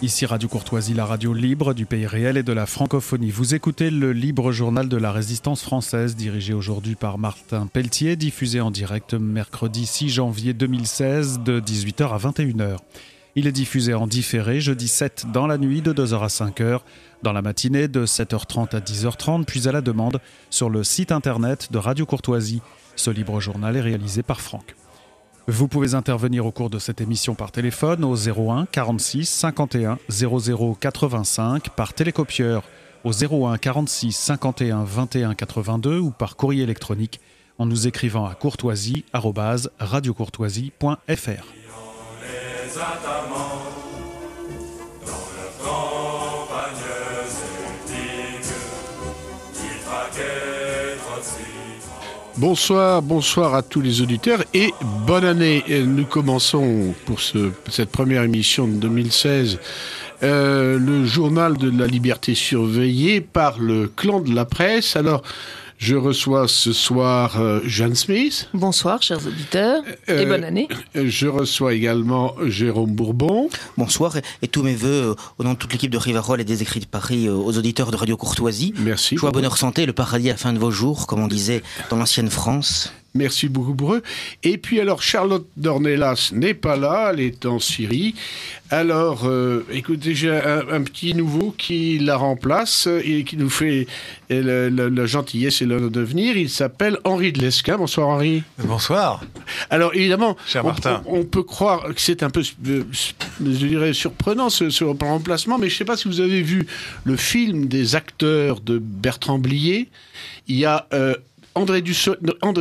Ici Radio Courtoisie, la radio libre du pays réel et de la francophonie. Vous écoutez le libre journal de la résistance française, dirigé aujourd'hui par Martin Peltier, diffusé en direct mercredi 6 janvier 2016 de 18h à 21h. Il est diffusé en différé jeudi 7 dans la nuit de 2h à 5h, dans la matinée de 7h30 à 10h30, puis à la demande sur le site internet de Radio Courtoisie. Ce libre journal est réalisé par Franck. Vous pouvez intervenir au cours de cette émission par téléphone au 01 46 51 00 85, par télécopieur au 01 46 51 21 82 ou par courrier électronique en nous écrivant à courtoisie@radiocourtoisie.fr. Bonsoir à tous les auditeurs et bonne année. Nous commençons pour cette première émission de 2016 le journal de la liberté surveillé par le clan de la presse. Alors, je reçois ce soir Jeanne Smith. Bonsoir, chers auditeurs, et bonne année. Je reçois également Jérôme Bourbon. Bonsoir, et tous mes voeux au nom de toute l'équipe de Rivarol et des Écrits de Paris aux auditeurs de Radio Courtoisie. Merci. Joie, bonheur, santé, le paradis à la fin de vos jours, comme on disait dans l'ancienne France. Merci beaucoup pour eux. Et puis alors, Charlotte Dornelas n'est pas là, elle est en Syrie. Alors, écoutez, j'ai un petit nouveau qui la remplace et qui nous fait la gentillesse et l'honneur de venir. Il s'appelle Henri de Lesquen. Bonsoir Henri. Bonsoir. Alors évidemment, on peut croire que c'est un peu, je dirais, surprenant ce remplacement, mais je ne sais pas si vous avez vu le film des acteurs de Bertrand Blier. Il y a... André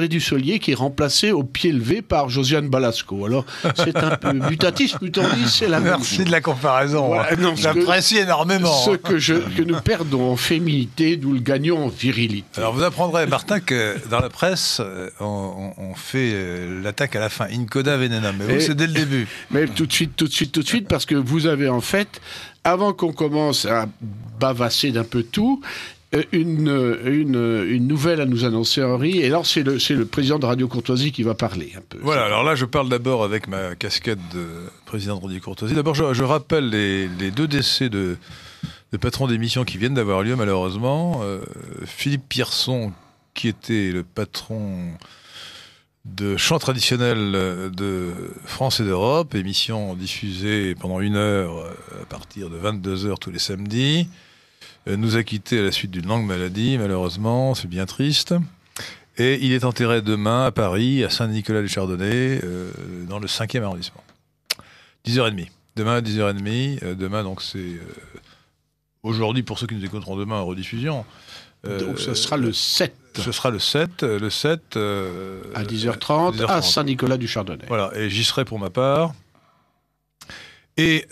Dussolier qui est remplacé au pied levé par Josiane Balasco. Alors, c'est un peu mutatis mutandis, c'est la même. Merci de la comparaison. Voilà, j'apprécie énormément. Ce que nous perdons en féminité, nous le gagnons en virilité. Alors, vous apprendrez, Martin, que dans la presse, on fait l'attaque à la fin. Incoda venenum. Mais vous, c'est dès le début. Mais tout de suite, parce que vous avez en fait, avant qu'on commence à bavasser d'un peu tout, Une nouvelle à nous annoncer, Henri. Et alors, c'est le président de Radio Courtoisie qui va parler un peu. Voilà, alors là, je parle d'abord avec ma casquette de président de Radio Courtoisie. D'abord, je rappelle les deux décès de patrons d'émissions qui viennent d'avoir lieu, malheureusement. Philippe Pierson, qui était le patron de chants traditionnels de France et d'Europe, émission diffusée pendant une heure à partir de 22h tous les samedis, nous a quittés à la suite d'une longue maladie, malheureusement, c'est bien triste. Et il est enterré demain à Paris, à Saint-Nicolas-du-Chardonnet, dans le 5e arrondissement. 10h30. Demain à 10h30. Demain, donc, c'est... aujourd'hui, pour ceux qui nous écouteront demain en rediffusion. Donc, ce sera le 7. Ce sera le 7. Le 7... à 10h30, à Saint-Nicolas-du-Chardonnet. Voilà, et j'y serai pour ma part. Et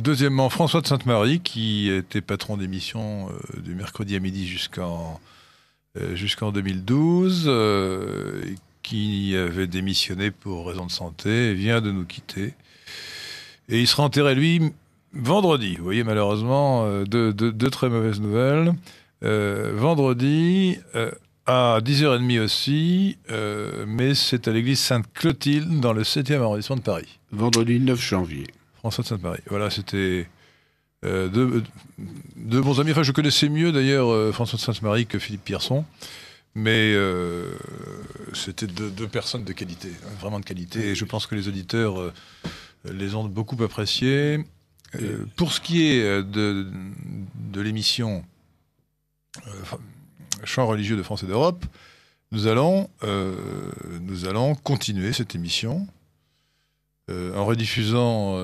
deuxièmement, François de Sainte-Marie, qui était patron d'émission du mercredi à midi jusqu'en 2012, qui avait démissionné pour raison de santé, vient de nous quitter. Et il sera enterré, lui, vendredi. Vous voyez, malheureusement, deux très mauvaises nouvelles. Vendredi, à 10h30 aussi, mais c'est à l'église Sainte-Clotilde, dans le 7e arrondissement de Paris. Vendredi 9 janvier. François de Sainte-Marie. Voilà, c'était deux bons amis. Enfin, je connaissais mieux d'ailleurs François de Sainte-Marie que Philippe Pierson, mais c'était deux personnes de qualité, hein, vraiment de qualité. Et je pense que les auditeurs les ont beaucoup appréciés. Pour ce qui est de l'émission Chants religieux de France et d'Europe, nous allons continuer cette émission. En rediffusant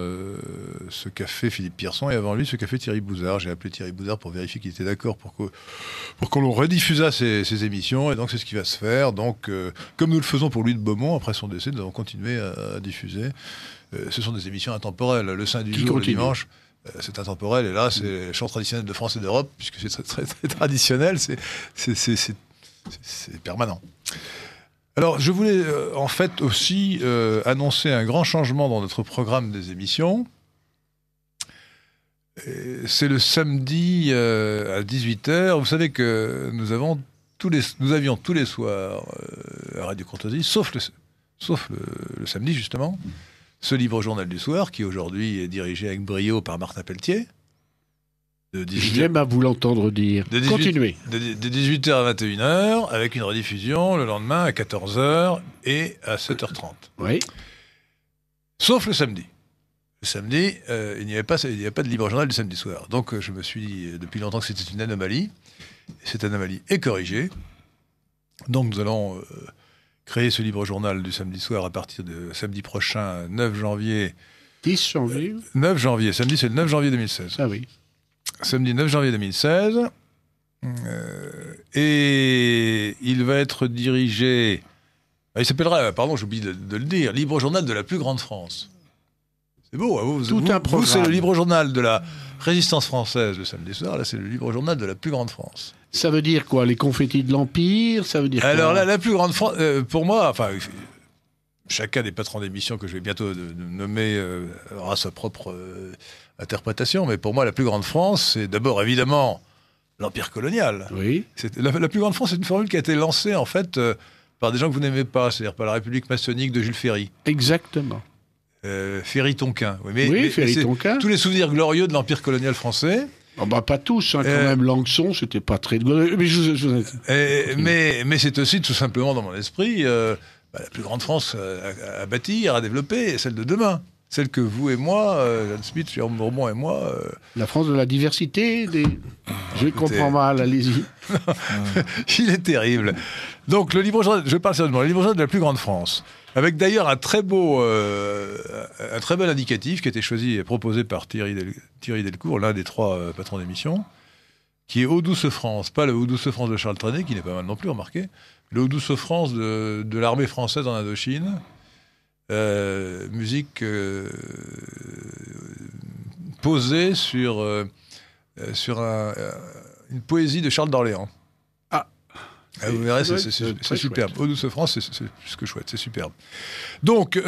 ce qu'a fait Philippe Pierson et avant lui ce qu'a fait Thierry Bouzard. J'ai appelé Thierry Bouzard pour vérifier qu'il était d'accord pour qu'on rediffusât ces émissions, et donc c'est ce qui va se faire. Donc, comme nous le faisons pour Louis de Beaumont, après son décès, nous allons continuer à diffuser. Ce sont des émissions intemporelles. Le Saint du jour, le dimanche, c'est intemporel, et là, c'est chant traditionnel de France et d'Europe, puisque c'est très, très, très traditionnel, c'est permanent. Alors, je voulais en fait aussi annoncer un grand changement dans notre programme des émissions. Et c'est le samedi à 18h. Vous savez que nous avions tous les soirs à Radio Courtoisie, sauf le samedi justement, ce livre journal du soir, qui aujourd'hui est dirigé avec brio par Martin Peltier. J'aime à vous l'entendre dire. Continuez. De 18h à 21h, avec une rediffusion le lendemain à 14h et à 7h30. Oui. Sauf le samedi. Le samedi, il n'y avait pas de libre journal du samedi soir. Donc je me suis dit depuis longtemps que c'était une anomalie. Cette anomalie est corrigée. Donc nous allons créer ce libre journal du samedi soir à partir de samedi prochain, 9 janvier. 10 janvier 9 janvier. Samedi, c'est le 9 janvier 2016. Ah oui. Samedi 9 janvier 2016. Et il va être dirigé... Il s'appellera, pardon, j'oublie de le dire, Libre Journal de la plus grande France. C'est beau, hein, vous c'est le Libre Journal de la Résistance française le samedi soir, là c'est le Libre Journal de la plus grande France. Ça veut dire quoi, les confettis de l'Empire, ça veut dire alors quoi là, la plus grande France, pour moi, enfin, chacun des patrons d'émissions que je vais bientôt nommer aura sa propre interprétation, mais pour moi la plus grande France, c'est d'abord évidemment l'Empire colonial. Oui. La plus grande France, c'est une formule qui a été lancée en fait... par des gens que vous n'aimez pas, c'est-à-dire par la République maçonnique de Jules Ferry. Exactement. Ferry-Tonquin. Oui, Ferry-Tonquin. Tous les souvenirs glorieux de l'Empire colonial français. Oh bah pas tous, hein, quand même. Langson, c'était pas très... Mais, mais c'est aussi, tout simplement, dans mon esprit, bah, la plus grande France à bâtir, à développer, celle de demain. Celle que vous et moi, Jeanne Smith, Jérôme Bourbon et moi... La France de la diversité des... Je comprends mal, allez-y. Il est terrible. Donc, le Libre Journal, je parle sérieusement, le Libre Journal de la plus grande France, avec d'ailleurs un très bel indicatif qui a été choisi et proposé par Thierry Delcourt, l'un des trois patrons d'émission, qui est Au douce France, pas le Au douce France de Charles Trenet, qui n'est pas mal non plus, remarquez, le Au douce France de l'armée française en Indochine, musique posée sur une poésie de Charles d'Orléans. Ah, vous verrez, c'est superbe. Au douce France, c'est plus que chouette, c'est superbe. Donc, vous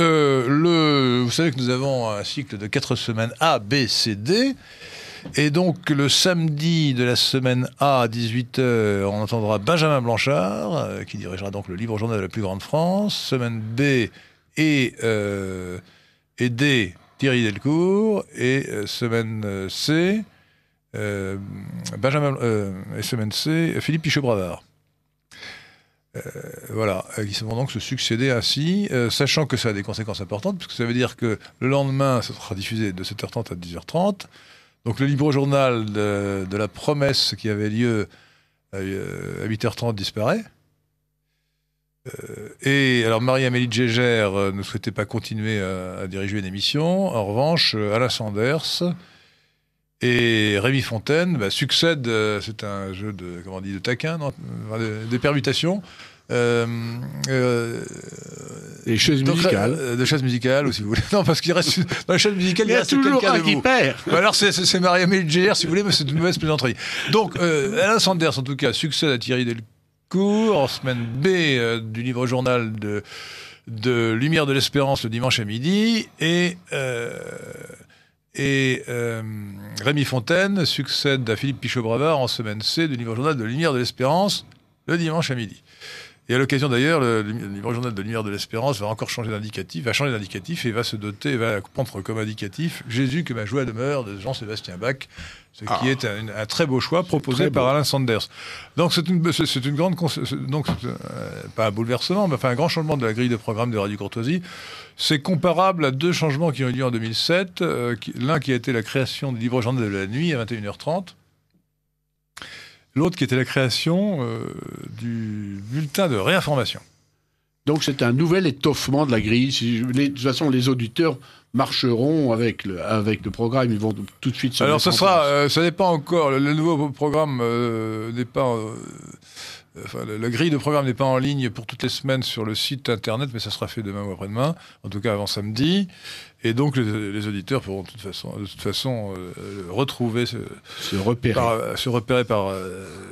savez que nous avons un cycle de 4 semaines A, B, C, D. Et donc, le samedi de la semaine A, à 18h, on entendra Benjamin Blanchard, qui dirigera donc le Libre Journal de la plus grande France. Semaine B et D, Thierry Delcourt. Et semaine C, Philippe Pichaud-Bravard. Voilà, qui vont donc se succéder ainsi, sachant que ça a des conséquences importantes, puisque ça veut dire que le lendemain, ça sera diffusé de 7h30 à 10h30. Donc le libre journal de la promesse qui avait lieu à 8h30 disparaît. Et alors Marie-Amélie Jéger ne souhaitait pas continuer à diriger une émission. En revanche, Alain Sanders et Rémi Fontaine succède, c'est un jeu de, comment on dit, de taquin, des permutations. Des chaises musicales. Des chaises musicales, ou si vous voulez. Non, parce qu'il reste dans les chaises musicales, il y a toujours un qui perd. Bah alors, c'est Marie-Amélie Jéger, si vous voulez, mais c'est une mauvaise plaisanterie. Donc, Alain Sanders, en tout cas, succède à Thierry Delcourt en semaine B du livre journal de Lumières de l'Espérance le dimanche à midi. Et Rémi Fontaine succède à Philippe Pichaud-Bravard en semaine C du Livre Journal de Lumière de l'Espérance le dimanche à midi. Et à l'occasion d'ailleurs, le Livre Journal de Lumière de l'Espérance va changer d'indicatif et va se doter, va prendre comme indicatif Jésus que ma joie demeure de Jean-Sébastien Bach, qui est un très beau choix proposé par Alain Sanders. Donc pas un bouleversement, mais enfin un grand changement de la grille de programme de Radio Courtoisie. C'est comparable à deux changements qui ont eu lieu en 2007. L'un qui a été la création du Libre Journal de la nuit à 21h30. L'autre qui était la création du bulletin de réinformation. Donc c'est un nouvel étoffement de la grille. De toute façon, les auditeurs marcheront avec le programme. Ils vont tout de suite se mettre en place. Alors ça n'est pas encore... Le nouveau programme n'est pas... Enfin, la grille de programme n'est pas en ligne pour toutes les semaines sur le site internet, mais ça sera fait demain ou après-demain, en tout cas avant samedi. Et donc les auditeurs pourront de toute façon retrouver... Se repérer par...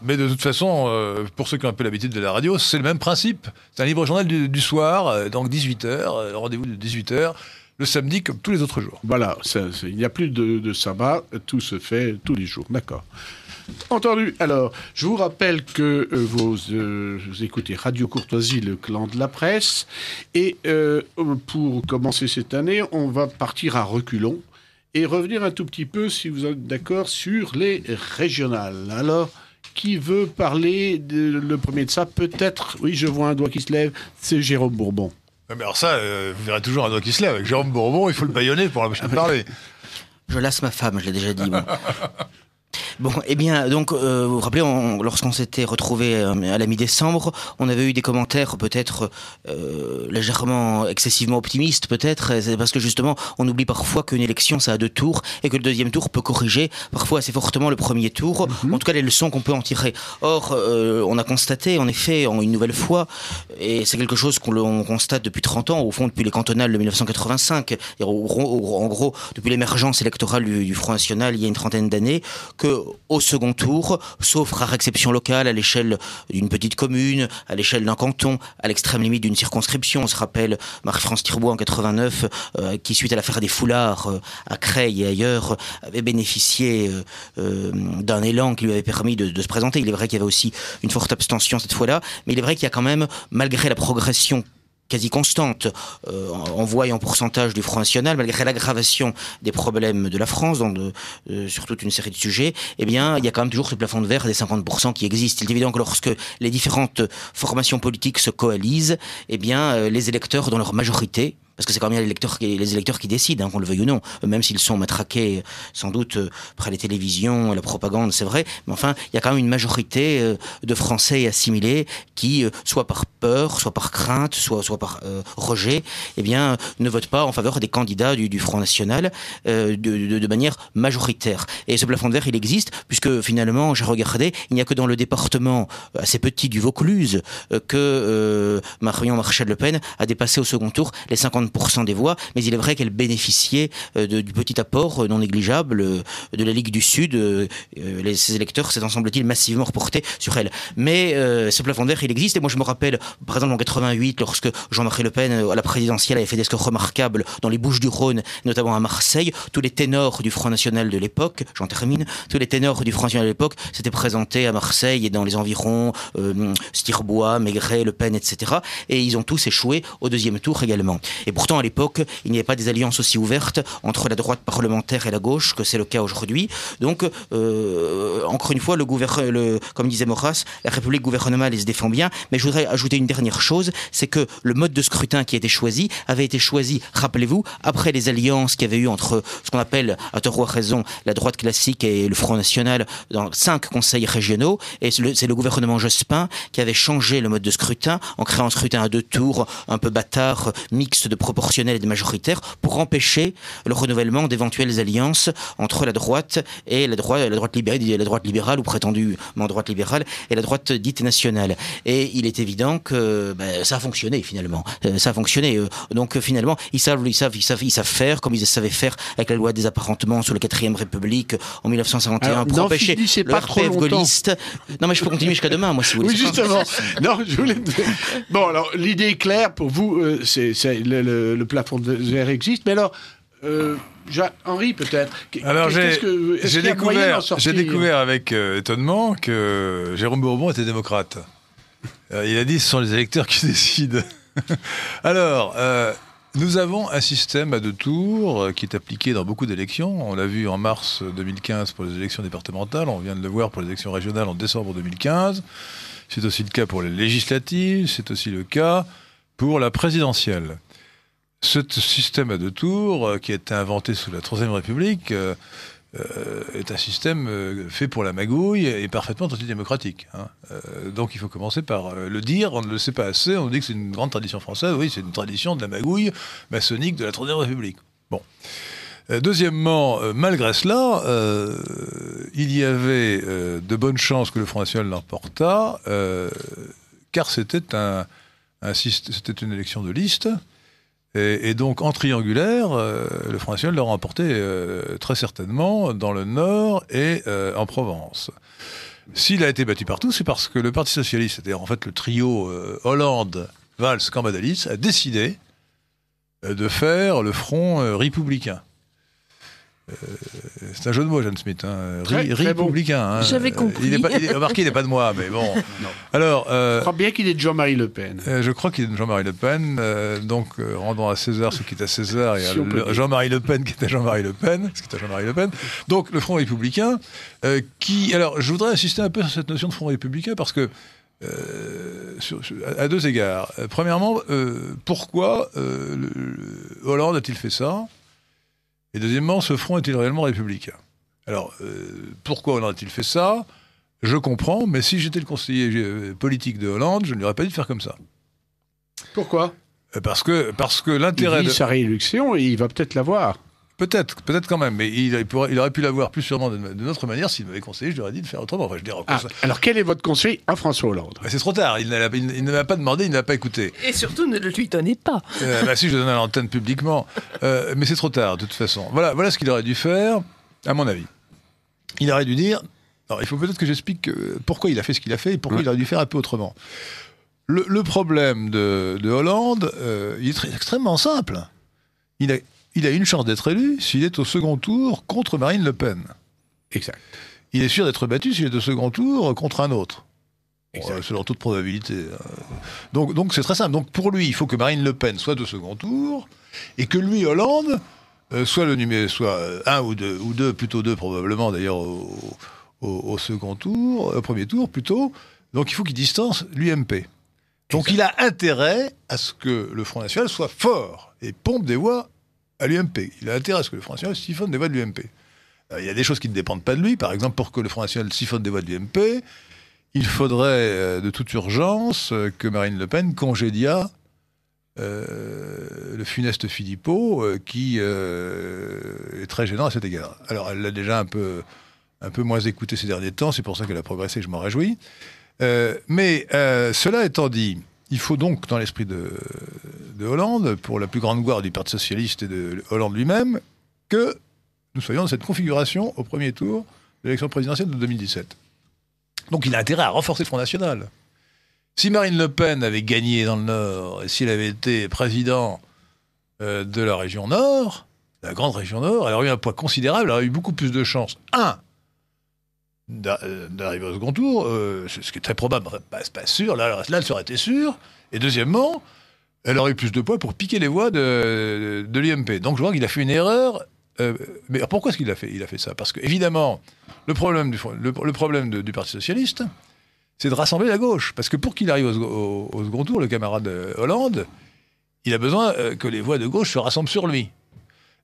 Mais de toute façon, pour ceux qui ont un peu l'habitude de la radio, c'est le même principe. C'est un libre journal du soir, donc 18h, rendez-vous de 18h. le samedi comme tous les autres jours. Voilà, il n'y a plus de sabbat, tout se fait tous les jours, d'accord. Entendu. Alors, je vous rappelle que vous écoutez Radio Courtoisie, le clan de la presse, et pour commencer cette année, on va partir à reculons et revenir un tout petit peu, si vous êtes d'accord, sur les régionales. Alors, qui veut parler le premier de ça? Peut-être, oui, je vois un doigt qui se lève, c'est Jérôme Bourbon. Mais alors ça, vous verrez toujours un doigt qui se lève. Avec Jérôme Bourbon, il faut le bâillonner pour la machine à parler. Je lasse ma femme, je l'ai déjà dit, moi. Bon, eh bien, donc, vous vous rappelez, lorsqu'on s'était retrouvés à la mi-décembre, on avait eu des commentaires peut-être légèrement, excessivement optimistes, peut-être, parce que justement, on oublie parfois qu'une élection, ça a deux tours, et que le deuxième tour peut corriger parfois assez fortement le premier tour, en tout cas les leçons qu'on peut en tirer. Or, on a constaté, en effet, une nouvelle fois, et c'est quelque chose qu'on constate depuis 30 ans, au fond, depuis les cantonales de 1985, en gros, depuis l'émergence électorale du Front National il y a une trentaine d'années, que au second tour, sauf rare exception locale à l'échelle d'une petite commune, à l'échelle d'un canton, à l'extrême limite d'une circonscription, on se rappelle Marie-France Tirbois en 89, qui suite à l'affaire des foulards à Creil et ailleurs, avait bénéficié d'un élan qui lui avait permis de se présenter. Il est vrai qu'il y avait aussi une forte abstention cette fois-là, mais il est vrai qu'il y a quand même, malgré la progression quasi constante, en voie et en pourcentage du Front National, malgré l'aggravation des problèmes de la France, sur toute une série de sujets, eh bien, il y a quand même toujours ce plafond de verre des 50% qui existe. Il est évident que lorsque les différentes formations politiques se coalisent, eh bien, les électeurs, dans leur majorité, parce que c'est quand même les électeurs qui décident, hein, qu'on le veuille ou non, même s'ils sont matraqués sans doute par les télévisions, la propagande, c'est vrai, mais enfin, il y a quand même une majorité de Français assimilés qui, soit par peur, soit par crainte, soit par rejet, eh bien, ne votent pas en faveur des candidats du Front National de manière majoritaire. Et ce plafond de verre, il existe, puisque finalement, j'ai regardé, il n'y a que dans le département assez petit du Vaucluse que Marion Maréchal-Le Pen a dépassé au second tour les 50% des voix, mais il est vrai qu'elle bénéficiait du petit apport non négligeable de la Ligue du Sud. Ses électeurs s'étant, semble-t-il, massivement reportés sur elle. Mais ce plafond de verre, il existe. Et moi, je me rappelle, par exemple, en 88, lorsque Jean-Marie Le Pen, à la présidentielle, avait fait des scores remarquables dans les Bouches-du-Rhône, notamment à Marseille, tous les ténors du Front National de l'époque, j'en termine, tous les ténors du Front National de l'époque s'étaient présentés à Marseille et dans les environs, Stirbois, Maigret, Le Pen, etc. Et ils ont tous échoué au deuxième tour également. Et pourtant, à l'époque, il n'y avait pas des alliances aussi ouvertes entre la droite parlementaire et la gauche que c'est le cas aujourd'hui. Donc, encore une fois, comme disait Maurras, la République gouvernementale, elle se défend bien. Mais je voudrais ajouter une dernière chose, c'est que le mode de scrutin qui a été choisi avait été choisi, rappelez-vous, après les alliances qu'il y avait eu entre ce qu'on appelle, à tort ou à raison, la droite classique et le Front National dans 5 conseils régionaux. Et c'est le gouvernement Jospin qui avait changé le mode de scrutin en créant un scrutin à deux tours, un peu bâtard, mixte de proportionnel et de majoritaire, pour empêcher le renouvellement d'éventuelles alliances entre la droite et la droite libérale ou prétendument droite libérale et la droite dite nationale. Et il est évident que ça a fonctionné finalement. Donc finalement, ils savent faire comme ils savaient faire avec la loi des apparentements sous la 4e République en 1951. Alors, pour empêcher le RPF gaulliste. Non mais je peux continuer jusqu'à demain, moi si vous voulez. Oui justement. Non, je voulais... Bon alors l'idée est claire pour vous. Le plafond de verre existe, mais alors Henri peut-être. Alors j'ai découvert avec étonnement que Jérôme Bourbon était démocrate. Il a dit ce sont les électeurs qui décident. Alors nous avons un système à deux tours qui est appliqué dans beaucoup d'élections. On l'a vu en mars 2015 pour les élections départementales, on vient de le voir pour les élections régionales en décembre 2015. C'est aussi le cas pour les législatives, c'est aussi le cas pour la présidentielle. Ce système à deux tours, qui a été inventé sous la Troisième République, est un système fait pour la magouille et parfaitement antidémocratique. Hein. Donc il faut commencer par le dire, on ne le sait pas assez, on dit que c'est une grande tradition française, oui c'est une tradition de la magouille maçonnique de la Troisième République. Bon. Deuxièmement, malgré cela, il y avait de bonnes chances que le Front National l'emportât, car c'était c'était une élection de liste, et donc en triangulaire, le Front National l'a remporté très certainement dans le Nord et en Provence. S'il a été battu partout, c'est parce que le Parti Socialiste, c'est-à-dire en fait le trio Hollande, Valls, Cambadélis, a décidé de faire le front républicain. C'est un jeu de mots, Jeanne Smith. Hein. Républicain. Bon. Hein. J'avais compris. Remarquez, il n'est pas de moi, mais bon. Non. Alors, je crois bien qu'il est de Jean-Marie Le Pen. Je crois qu'il est de Jean-Marie Le Pen. Donc, rendons à César ce qui est à César et si à Jean-Marie Le Pen qui est à Jean-Marie Le Pen. Ce qui est à Jean-Marie Le Pen. Donc, le Front républicain qui... Alors, je voudrais insister un peu sur cette notion de Front républicain parce que à deux égards. Premièrement, pourquoi Hollande a-t-il fait ça ? Et deuxièmement, ce front est-il réellement républicain ? Alors, pourquoi Hollande a-t-il fait ça ? Je comprends, mais si j'étais le conseiller politique de Hollande, je ne lui aurais pas dit de faire comme ça. Pourquoi ? Parce que l'intérêt... Il dit sa réélection, il va peut-être l'avoir. Peut-être quand même, mais il aurait pu l'avoir plus sûrement d'une autre manière. S'il m'avait conseillé, je lui aurais dit de faire autrement. Enfin, alors, quel est votre conseil à François Hollande ? C'est trop tard, il ne m'a pas demandé, il ne l'a pas écouté. Et surtout, ne lui donnez pas. Si, je le donne à l'antenne publiquement. Mais c'est trop tard, de toute façon. Voilà ce qu'il aurait dû faire, à mon avis. Il aurait dû dire... Alors, il faut peut-être que j'explique pourquoi il a fait ce qu'il a fait et pourquoi il aurait dû faire un peu autrement. Le problème de Hollande, il est extrêmement simple. Il a une chance d'être élu s'il est au second tour contre Marine Le Pen. Exact. Il est sûr d'être battu s'il est au second tour contre un autre. Exact. Selon toute probabilité. Donc c'est très simple. Donc pour lui, il faut que Marine Le Pen soit au second tour et que lui, Hollande, soit un ou deux, plutôt deux probablement d'ailleurs au second tour, au premier tour plutôt. Donc il faut qu'il distance l'UMP. Donc il a intérêt à ce que le Front National soit fort et pompe des voix à l'UMP. Il a intérêt à ce que le Front National siphonne des voix de l'UMP. Il y a des choses qui ne dépendent pas de lui. Par exemple, pour que le Front National siphonne des voix de l'UMP, il faudrait de toute urgence que Marine Le Pen congédia le funeste Philippot, qui est très gênant à cet égard. Alors, elle l'a déjà un peu moins écouté ces derniers temps, c'est pour ça qu'elle a progressé, je m'en réjouis. Mais cela étant dit, il faut donc, dans l'esprit de Hollande, pour la plus grande gloire du Parti Socialiste et de Hollande lui-même, que nous soyons dans cette configuration au premier tour de l'élection présidentielle de 2017. Donc il a intérêt à renforcer le Front National. Si Marine Le Pen avait gagné dans le Nord, et s'il avait été président de la région Nord, la grande région Nord, elle aurait eu un poids considérable, elle aurait eu beaucoup plus de chances. D'arriver au second tour, ce qui est très probable, c'est pas sûr, là elle serait été sûre, et deuxièmement, elle aurait eu plus de poids pour piquer les voix de l'UMP. Donc je vois qu'il a fait une erreur, mais pourquoi est-ce qu'il a fait ? Il a fait ça parce que, évidemment, le problème du Parti Socialiste, c'est de rassembler la gauche, parce que pour qu'il arrive au second tour, le camarade Hollande, il a besoin que les voix de gauche se rassemblent sur lui.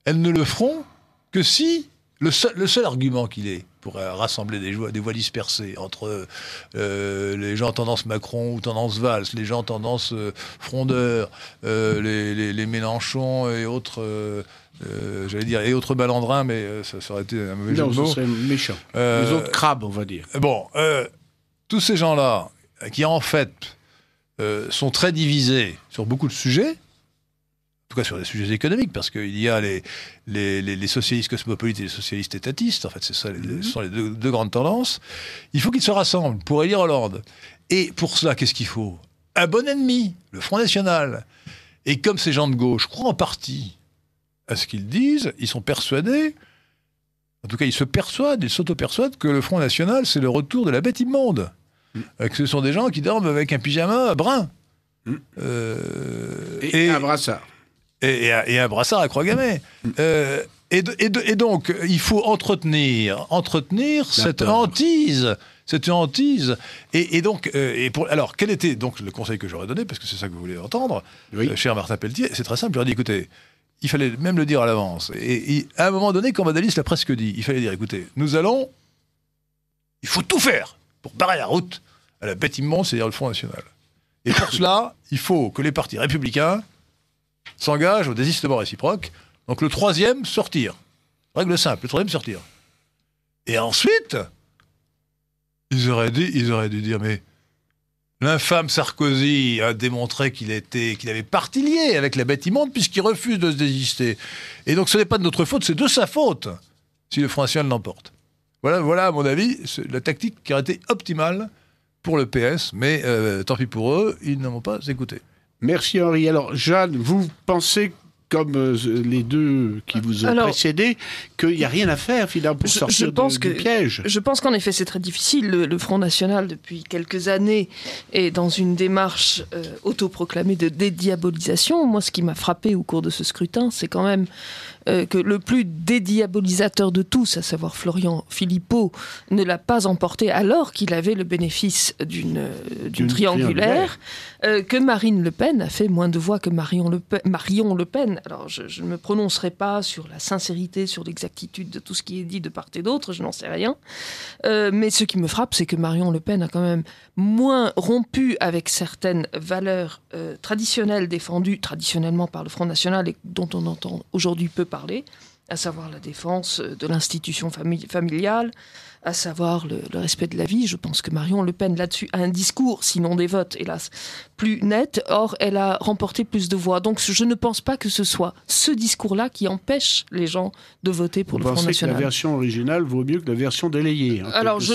Elles ne le feront que si le seul argument qu'il ait pour rassembler des voix dispersées entre les gens tendance Macron ou tendance Valls, les gens tendance Frondeur, les Mélenchon et autres, et autres malandrins, mais ça aurait été un mauvais jeu de mots. Serait méchant. Les autres crabes, on va dire. Bon, tous ces gens-là, qui en fait sont très divisés sur beaucoup de sujets, en tout cas sur des sujets économiques, parce qu'il y a les socialistes cosmopolites et les socialistes étatistes, en fait, c'est ça, ce sont les deux grandes tendances. Il faut qu'ils se rassemblent pour élire Hollande. Et pour cela, qu'est-ce qu'il faut ? Un bon ennemi, le Front National. Et comme ces gens de gauche croient en partie à ce qu'ils disent, ils sont persuadés, en tout cas ils s'auto-persuadent que le Front National, c'est le retour de la bête immonde. Que ce sont des gens qui dorment avec un pyjama brun. Et un brassard. Et un brassard à croix-gammée. Donc, il faut entretenir cette hantise. Et donc, quel était donc le conseil que j'aurais donné, parce que c'est ça que vous voulez entendre, cher Martin Peltier, c'est très simple, j'aurais dit, écoutez, il fallait même le dire à l'avance. Et à un moment donné, quand Madalis l'a presque dit, il fallait dire, écoutez, il faut tout faire pour barrer la route à la bête immonde, c'est-à-dire le Front National. Et pour cela, il faut que les partis républicains s'engage au désistement réciproque. Donc le troisième, sortir. Règle simple, le troisième, sortir. Et ensuite, ils auraient dû dire, mais l'infâme Sarkozy a démontré qu'il avait parti lié avec la bête immonde puisqu'il refuse de se désister. Et donc ce n'est pas de notre faute, c'est de sa faute si le Front National l'emporte. Voilà à mon avis, la tactique qui aurait été optimale pour le PS, mais tant pis pour eux, ils ne m'ont pas écouté. Merci Henri. Alors Jeanne, vous pensez comme les deux qui vous ont précédé, qu'il n'y a rien à faire finalement pour sortir du piège. Je pense qu'en effet c'est très difficile. Le Front National depuis quelques années est dans une démarche autoproclamée de dédiabolisation. Moi, ce qui m'a frappé au cours de ce scrutin, c'est quand même que le plus dédiabolisateur de tous, à savoir Florian Philippot, ne l'a pas emporté alors qu'il avait le bénéfice d'une triangulaire, que Marine Le Pen a fait moins de voix que Marion Le Pen. Alors je ne me prononcerai pas sur la sincérité, sur l'exactitude de tout ce qui est dit de part et d'autre, je n'en sais rien. Mais ce qui me frappe, c'est que Marion Le Pen a quand même moins rompu avec certaines valeurs traditionnelles défendues traditionnellement par le Front National et dont on entend aujourd'hui peu parler, à savoir la défense de l'institution familiale, à savoir le respect de la vie. Je pense que Marion Le Pen, là-dessus, a un discours, sinon des votes, hélas, plus net. Or, elle a remporté plus de voix. Donc, je ne pense pas que ce soit ce discours-là qui empêche les gens de voter pour le Front National. Vous pensez que la version originale vaut mieux que la version délayée? Alors, je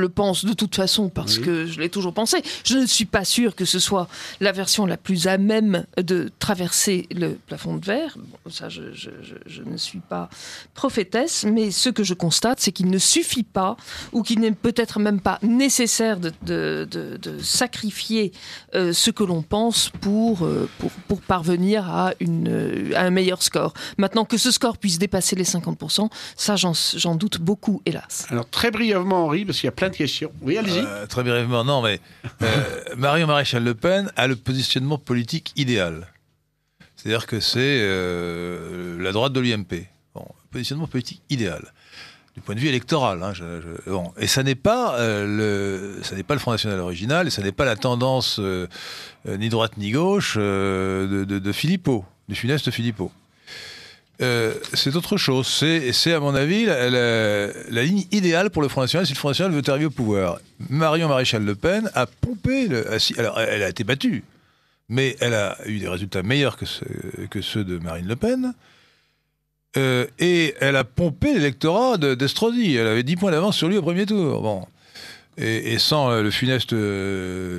le pense de toute façon, parce que je l'ai toujours pensé. Je ne suis pas sûre que ce soit la version la plus à même de traverser le plafond de verre. Bon, ça, je ne suis pas prophétesse, mais ce que je constate, c'est qu'il ne suffit pas, ou qu'il n'est peut-être même pas nécessaire de sacrifier ce que l'on pense pour parvenir à un meilleur score. Maintenant, que ce score puisse dépasser les 50%, ça j'en doute beaucoup, hélas. Alors très brièvement, Henri, parce qu'il y a plein de questions. Oui, allez-y. Très brièvement, non, mais Marion Maréchal-Le Pen a le positionnement politique idéal. C'est-à-dire que c'est la droite de l'UMP. Bon, positionnement politique idéal. Du point de vue électoral. Hein, bon. Et ça n'est pas, le Front National original, et ça n'est pas la tendance ni droite ni gauche de Philippot, du funeste Philippot. C'est autre chose. C'est à mon avis, la ligne idéale pour le Front National, si le Front National veut arriver au pouvoir. Marion Maréchal-Le Pen a pompé... Alors, elle a été battue, mais elle a eu des résultats meilleurs que ceux de Marine Le Pen. Et elle a pompé l'électorat d'Estrosi. Elle avait 10 points d'avance sur lui au premier tour. Bon. Et sans le funeste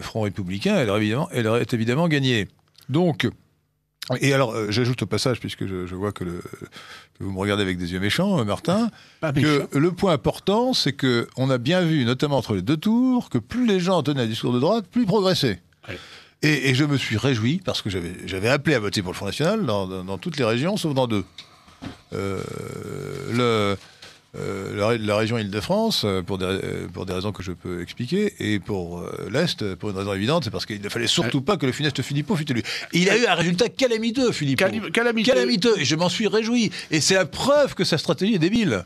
Front républicain, elle aurait évidemment gagné. Donc, et alors, j'ajoute au passage, puisque je vois que vous me regardez avec des yeux méchants, Martin, que le point important, c'est qu'on a bien vu, notamment entre les deux tours, que plus les gens tenaient un discours de droite, plus ils progressaient. Ouais. Et je me suis réjoui, parce que j'avais appelé à voter pour le Front National dans toutes les régions, sauf dans deux. La région Île-de-France, pour des raisons que je peux expliquer, et pour l'Est, pour une raison évidente, c'est parce qu'il ne fallait surtout pas que le funeste Philippot fût élu. Et il a eu un résultat calamiteux, Philippot. Calamiteux. Et je m'en suis réjoui. Et c'est la preuve que sa stratégie est débile.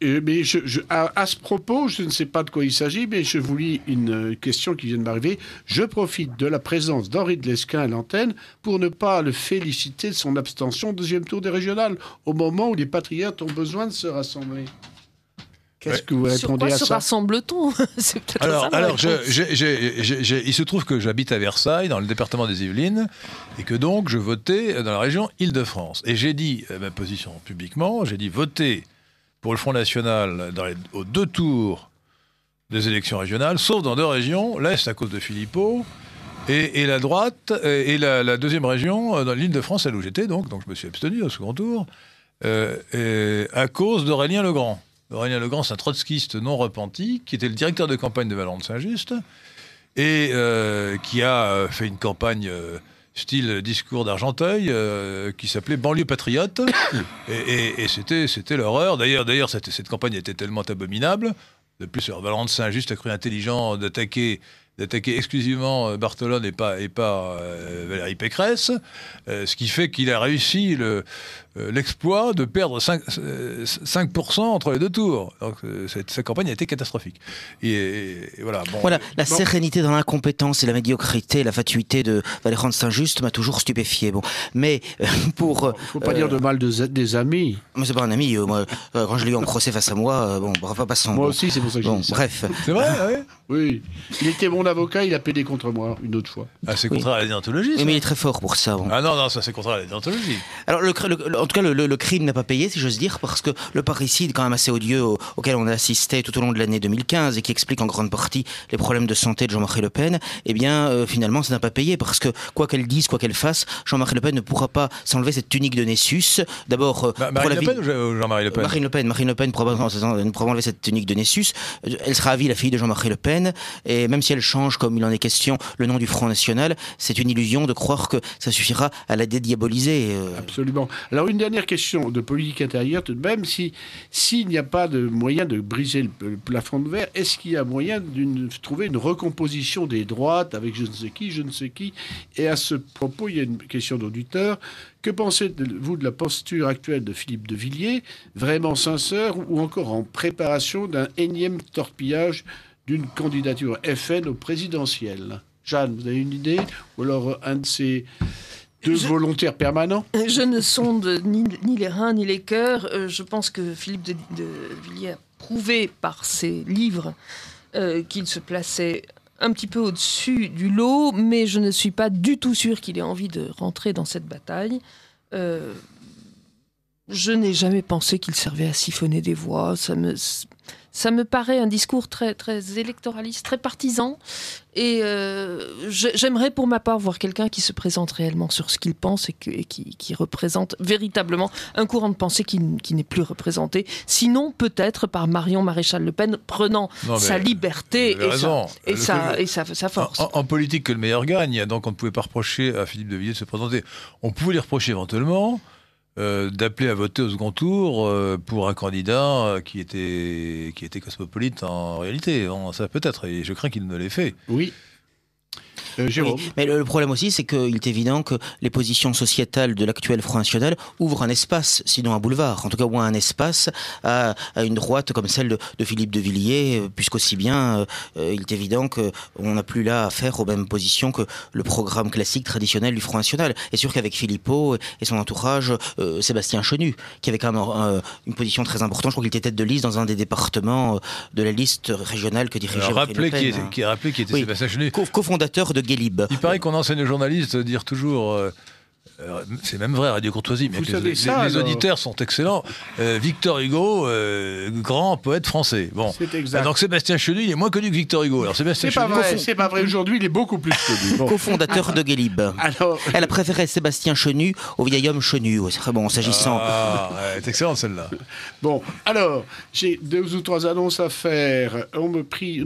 Mais à ce propos, je ne sais pas de quoi il s'agit, mais je vous lis une question qui vient de m'arriver. Je profite de la présence d'Henri de Lesquen à l'antenne pour ne pas le féliciter de son abstention au deuxième tour des régionales, au moment où les patriotes ont besoin de se rassembler. Qu'est-ce que vous répondez à ça ? Sur quoi se rassemble-t-on ? C'est peut-être ça. Alors, il se trouve que j'habite à Versailles, dans le département des Yvelines, et que donc je votais dans la région Île-de-France. Et j'ai dit ma position publiquement, j'ai dit voter pour le Front National aux deux tours des élections régionales, sauf dans deux régions, l'Est à cause de Philippot, et la droite, et la deuxième région, dans l'Île-de-France, celle où j'étais, donc je me suis abstenu au second tour, à cause d'Aurélien Legrand. Aurélien Legrand, c'est un trotskiste non repenti, qui était le directeur de campagne de Vallon de Saint-Just, et qui a fait une campagne... style discours d'Argenteuil, qui s'appelait Banlieue Patriote. Et c'était l'horreur. D'ailleurs, cette campagne était tellement abominable. De plus, Valentin Saint-Just a cru intelligent d'attaquer exclusivement Barthelone et pas Valérie Pécresse, ce qui fait qu'il a réussi l'exploit de perdre 5% entre les deux tours. Donc sa campagne a été catastrophique. Et voilà. Bon, voilà, la sérénité dans l'incompétence et la médiocrité, la fatuité de Valérie Saint-Just m'a toujours stupéfié. Bon, mais pour... Faut pas dire de mal des amis. Mais c'est pas un ami. Moi, quand je l'ai eu en procès face à moi, bon, bref, passons. Moi aussi, c'est pour ça que j'ai dit ça. Bref. C'est vrai, ouais. Oui, il était mon avocat, il a plaidé contre moi une autre fois. Ah, c'est contraire à la déontologie. Oui, mais il est très fort pour ça. Bon. Ah non, non, ça c'est contraire à la déontologie. Alors, en tout cas, le crime n'a pas payé, si j'ose dire, parce que le parricide, quand même assez odieux, auquel on a assisté tout au long de l'année 2015 et qui explique en grande partie les problèmes de santé de Jean-Marie Le Pen, eh bien, finalement, ça n'a pas payé parce que quoi qu'elle dise, quoi qu'elle fasse, Jean-Marie Le Pen ne pourra pas s'enlever cette tunique de Nessus. D'abord, Marine Le Pen ou Jean-Marie Le Pen. Marine Le Pen pourra enlever cette tunique de Nessus. Elle sera à vie la fille de Jean-Marie Le Pen. Et même si elle change, comme il en est question, le nom du Front National, c'est une illusion de croire que ça suffira à la dédiaboliser. Absolument. Alors une dernière question de politique intérieure, tout de même, s'il n'y a pas de moyen de briser le plafond de verre, est-ce qu'il y a moyen de trouver une recomposition des droites avec je ne sais qui. Et à ce propos, il y a une question d'auditeur. Que pensez-vous de la posture actuelle de Philippe de Villiers, vraiment sincère ou encore en préparation d'un énième torpillage d'une candidature FN au présidentiel? Jeanne, vous avez une idée? Ou alors un de ces deux volontaires permanents? Je ne sonde ni les reins ni les cœurs. Je pense que Philippe de Villiers a prouvé par ses livres qu'il se plaçait un petit peu au-dessus du lot, mais je ne suis pas du tout sûre qu'il ait envie de rentrer dans cette bataille. Je n'ai jamais pensé qu'il servait à siphonner des voix. Ça me paraît un discours très, très électoraliste, très partisan. Et j'aimerais pour ma part voir quelqu'un qui se présente réellement sur ce qu'il pense et qui représente véritablement un courant de pensée qui n'est plus représenté. Sinon, peut-être par Marion Maréchal-Le Pen prenant sa liberté et sa force. En politique, que le meilleur gagne. Donc on ne pouvait pas reprocher à Philippe de Villiers de se présenter. On pouvait lui reprocher éventuellement d'appeler à voter au second tour pour un candidat qui était cosmopolite en réalité. Ça peut-être, et je crains qu'il ne l'ait fait. Oui. Jérôme. Oui, mais le problème aussi, c'est qu'il est évident que les positions sociétales de l'actuel Front National ouvrent un espace, sinon un boulevard, en tout cas ou un espace à une droite comme celle de Philippe de Villiers, puisqu'aussi bien, il est évident qu'on n'a plus là affaire aux mêmes positions que le programme classique traditionnel du Front National. Et sûr qu'avec Philippot et son entourage, Sébastien Chenu, qui avait quand même une position très importante, je crois qu'il était tête de liste dans un des départements de la liste régionale que dirigeait Le Pen. Qui était Sébastien Chenu, cofondateur de Guélib. Il paraît qu'on enseigne aux journalistes de dire toujours... c'est même vrai, Radio Courtoisie, mais les auditeurs sont excellents. Victor Hugo, grand poète français. Bon. C'est exact. Donc Sébastien Chenu, il est moins connu que Victor Hugo. Alors Sébastien Chenu, c'est pas vrai. Aujourd'hui, il est beaucoup plus connu. Bon. Cofondateur de Guélib. Alors, elle a préféré Sébastien Chenu au vieil homme Chenu. C'est bon, s'agissant. Ah, c'est excellent celle-là. Bon, alors j'ai 2 ou 3 annonces à faire. On nous prie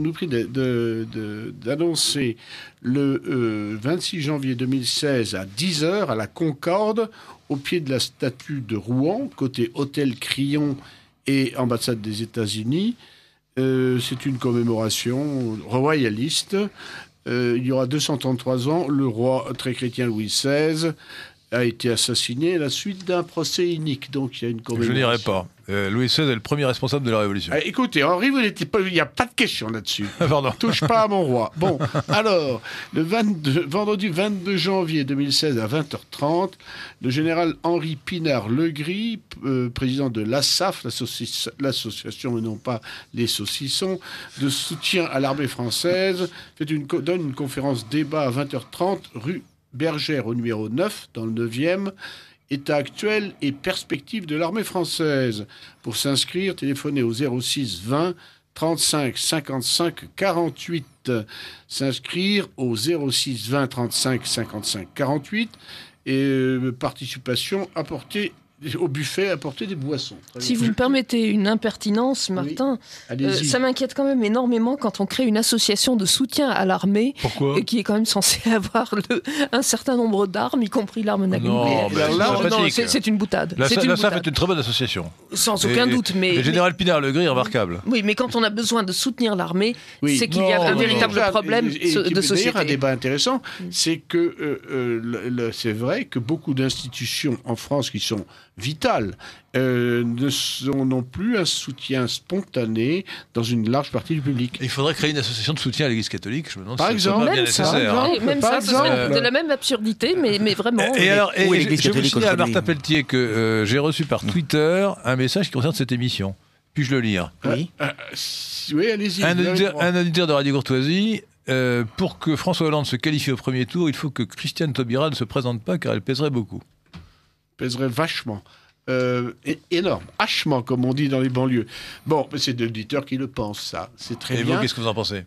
d'annoncer le 26 janvier 2016 à 10h à la Concorde, au pied de la statue de Rouen, côté Hôtel Crillon et ambassade des États-Unis. C'est une commémoration royaliste. Il y aura 233 ans, le roi très chrétien Louis XVI a été assassiné à la suite d'un procès inique. Donc il y a une commémoration. Je n'irai pas. Louis XVI est le premier responsable de la Révolution. Écoutez, Henri, il n'y a pas de question là-dessus. Pardon. Touche pas à mon roi. Bon, alors, le vendredi 22 janvier 2016 à 20h30, le général Henri Pinard-Legris, président de l'ASSAF, l'association, et non pas les saucissons, de soutien à l'armée française, donne une conférence débat à 20h30, rue Bergère au numéro 9, dans le 9e, état actuel et perspective de l'armée française. Pour s'inscrire, téléphonez au 06 20 35 55 48. S'inscrire au 06 20 35 55 48. Et participation apportée au buffet, apporter des boissons. Si vous me permettez une impertinence, Martin, oui, ça m'inquiète quand même énormément quand on crée une association de soutien à l'armée qui est quand même censée avoir un certain nombre d'armes, y compris l'arme nucléaire. Non, c'est une boutade. L'ASSAF est une très bonne association. Sans aucun doute. Mais le général Pinard-Legris est remarquable. Oui, mais quand on a besoin de soutenir l'armée, c'est qu'il y a un véritable problème de société. Un débat intéressant, c'est que c'est vrai que beaucoup d'institutions en France qui sont vitales, n'ont plus un soutien spontané dans une large partie du public. Il faudrait créer une association de soutien à l'Église catholique, je me demande si c'est pas bien nécessaire. Même ça, ce serait de la même absurdité, mais vraiment... Je vous signale à Martin Peltier que j'ai reçu par Twitter un message qui concerne cette émission. Puis-je le lire? Oui. Oui, allez-y. Un auditeur de Radio Courtoisie. Pour que François Hollande se qualifie au premier tour, il faut que Christiane Taubira ne se présente pas, car elle pèserait beaucoup. Pèserait vachement. Énorme. Hachement, comme on dit dans les banlieues. Bon, mais c'est de l'auditeur qui le pense, ça. C'est très bien. Et vous, qu'est-ce que vous en pensez?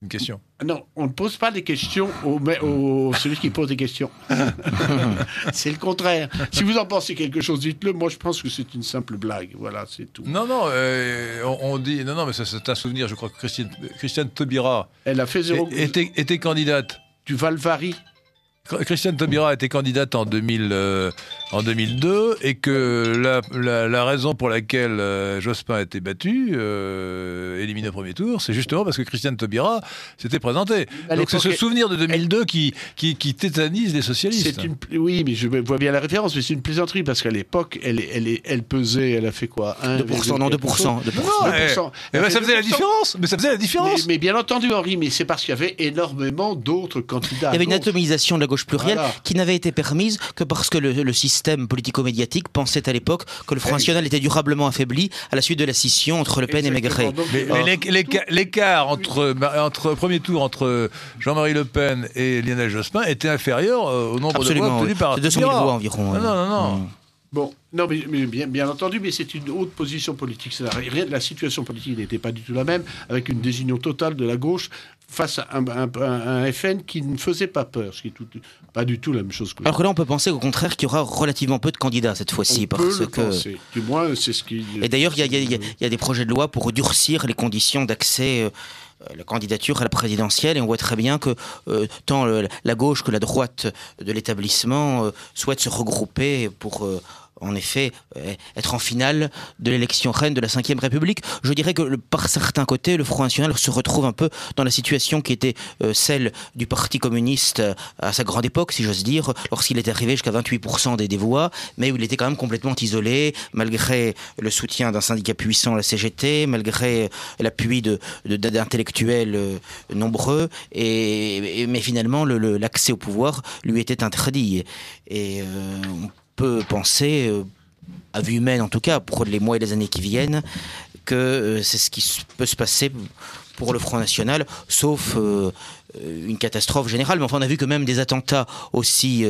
Une question. Non, on ne pose pas des questions au celui qui pose des questions. C'est le contraire. Si vous en pensez quelque chose, dites-le. Moi, je pense que c'est une simple blague. Voilà, c'est tout. Non, non, on dit... Non, non, mais ça, c'est un souvenir. Je crois que Christiane Taubira... Elle a fait zéro... était candidate. Du Valvary. Christiane Taubira était candidate en 2002, et que la raison pour laquelle Jospin a été battu, éliminé au premier tour, c'est justement parce que Christiane Taubira s'était présentée. Donc c'est ce souvenir de 2002 qui tétanise les socialistes. Oui, mais je vois bien la référence, mais c'est une plaisanterie, parce qu'à l'époque, elle pesait, elle a fait quoi, 2%, non, 2%. 2%. Ça faisait la différence. Mais ça faisait la différence. Mais bien entendu, Henri, mais c'est parce qu'il y avait énormément d'autres candidats. Il y avait une atomisation de la gauche plurielle, voilà, qui n'avait été permise que parce que le système politico-médiatique pensait à l'époque que le Front National était durablement affaibli à la suite de la scission entre Le Pen et Maigret. L'écart entre premier tour entre Jean-Marie Le Pen et Lionel Jospin était inférieur au nombre de voix obtenues par... 200 000 voix environ. Non. Bon, non, mais bien entendu, mais c'est une haute position politique. La situation politique n'était pas du tout la même, avec une désunion totale de la gauche face à un FN qui ne faisait pas peur, ce qui n'est pas du tout la même chose que... Alors que là, on peut penser au contraire qu'il y aura relativement peu de candidats cette fois-ci. Du moins, c'est ce qui... Et d'ailleurs, il y a des projets de loi pour durcir les conditions d'accès... la candidature à la présidentielle, et on voit très bien que tant la gauche que la droite de l'établissement souhaitent se regrouper pour, en effet, être en finale de l'élection reine de la Ve République. Je dirais que, par certains côtés, le Front National se retrouve un peu dans la situation qui était celle du Parti communiste à sa grande époque, si j'ose dire, lorsqu'il est arrivé jusqu'à 28% des voix, mais où il était quand même complètement isolé, malgré le soutien d'un syndicat puissant, la CGT, malgré l'appui d'intellectuels nombreux, mais finalement, l'accès au pouvoir lui était interdit. Et on peut penser, à vue humaine en tout cas, pour les mois et les années qui viennent, que c'est ce qui peut se passer pour le Front National, sauf une catastrophe générale. Mais enfin, on a vu que même des attentats aussi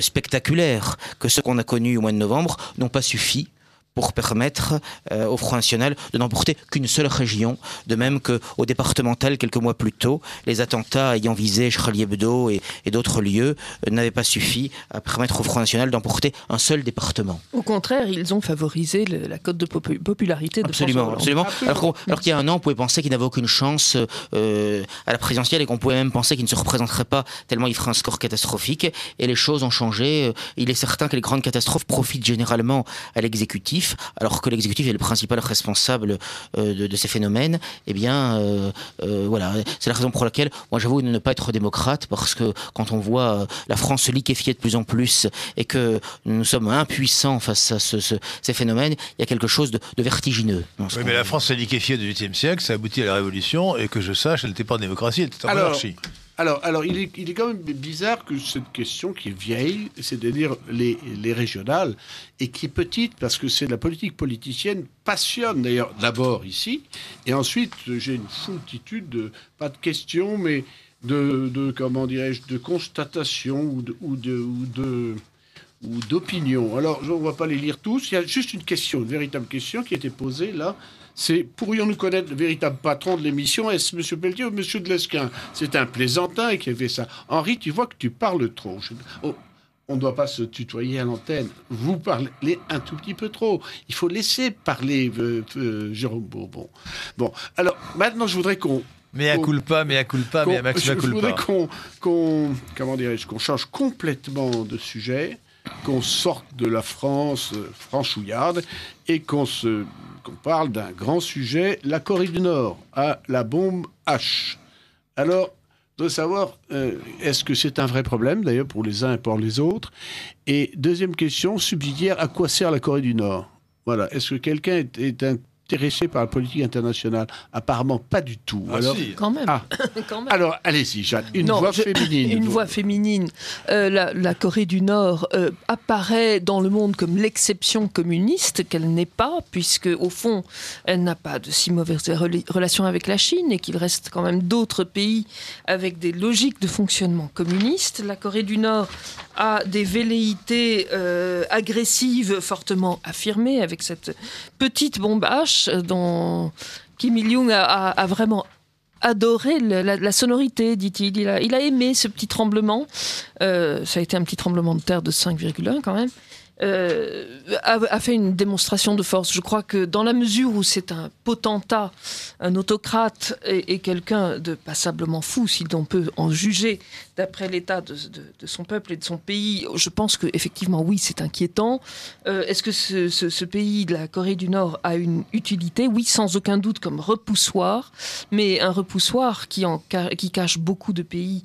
spectaculaires que ceux qu'on a connus au mois de novembre n'ont pas suffi pour permettre au Front National de n'emporter qu'une seule région, de même qu'au départemental, quelques mois plus tôt, les attentats ayant visé Charlie Hebdo et d'autres lieux n'avaient pas suffi à permettre au Front National d'emporter un seul département. Au contraire, ils ont favorisé la cote de popularité de François Hollande. Absolument. Alors qu'il y a un an, on pouvait penser qu'il n'avait aucune chance à la présidentielle, et qu'on pouvait même penser qu'il ne se représenterait pas tellement il ferait un score catastrophique, et les choses ont changé. Il est certain que les grandes catastrophes profitent généralement à l'exécutif, alors que l'exécutif est le principal responsable de ces phénomènes. Voilà, c'est la raison pour laquelle moi j'avoue ne pas être démocrate, parce que quand on voit la France se liquéfier de plus en plus et que nous sommes impuissants face à ces phénomènes, il y a quelque chose de vertigineux. Oui, mais la France s'est liquéfiée du XVIIIe siècle, ça aboutit à la Révolution, et que je sache, elle n'était pas en démocratie, elle était en monarchie. Alors il est quand même bizarre que cette question qui est vieille, c'est-à-dire les régionales, et qui est petite, parce que c'est de la politique politicienne, passionne d'ailleurs d'abord ici, et ensuite j'ai une foultitude de, pas de questions, mais de comment dirais-je, de constatations ou d'opinions. Alors on ne va pas les lire tous, il y a juste une question, une véritable question qui a été posée là. C'est: pourrions-nous connaître le véritable patron de l'émission? Est-ce M. Peltier ou M. de Lesquen? C'est un plaisantin qui avait ça. Henri, tu vois que tu parles trop. On ne doit pas se tutoyer à l'antenne. Vous parlez un tout petit peu trop. Il faut laisser parler Jérôme Bourbon. Bon, alors maintenant, je voudrais qu'on... Je voudrais qu'on change complètement de sujet, qu'on sorte de la France franchouillarde et qu'on parle d'un grand sujet, la Corée du Nord, à la bombe H. Alors, de savoir, est-ce que c'est un vrai problème, d'ailleurs, pour les uns et pour les autres? Et deuxième question subsidiaire, à quoi sert la Corée du Nord? Voilà, est-ce que quelqu'un est intéressé par la politique internationale? Apparemment pas du tout. Ah, alors, si. Quand même. Ah. Quand même. Alors, allez-y, Jeanne. Une voix féminine. Une voix féminine. La Corée du Nord apparaît dans le monde comme l'exception communiste qu'elle n'est pas, puisque au fond, elle n'a pas de si mauvaises relations avec la Chine et qu'il reste quand même d'autres pays avec des logiques de fonctionnement communistes. La Corée du Nord a des velléités agressives fortement affirmées avec cette petite bombe H dont Kim Il-jung a vraiment adoré la sonorité, dit-il. Il a aimé ce petit tremblement. Ça a été un petit tremblement de terre de 5,1 quand même. A fait une démonstration de force. Je crois que dans la mesure où c'est un potentat, un autocrate et quelqu'un de passablement fou, si l'on peut en juger d'après l'état de son peuple et de son pays, je pense qu'effectivement, oui, c'est inquiétant. Est-ce que ce pays de la Corée du Nord a une utilité? Oui, sans aucun doute, comme repoussoir, mais un repoussoir qui cache beaucoup de pays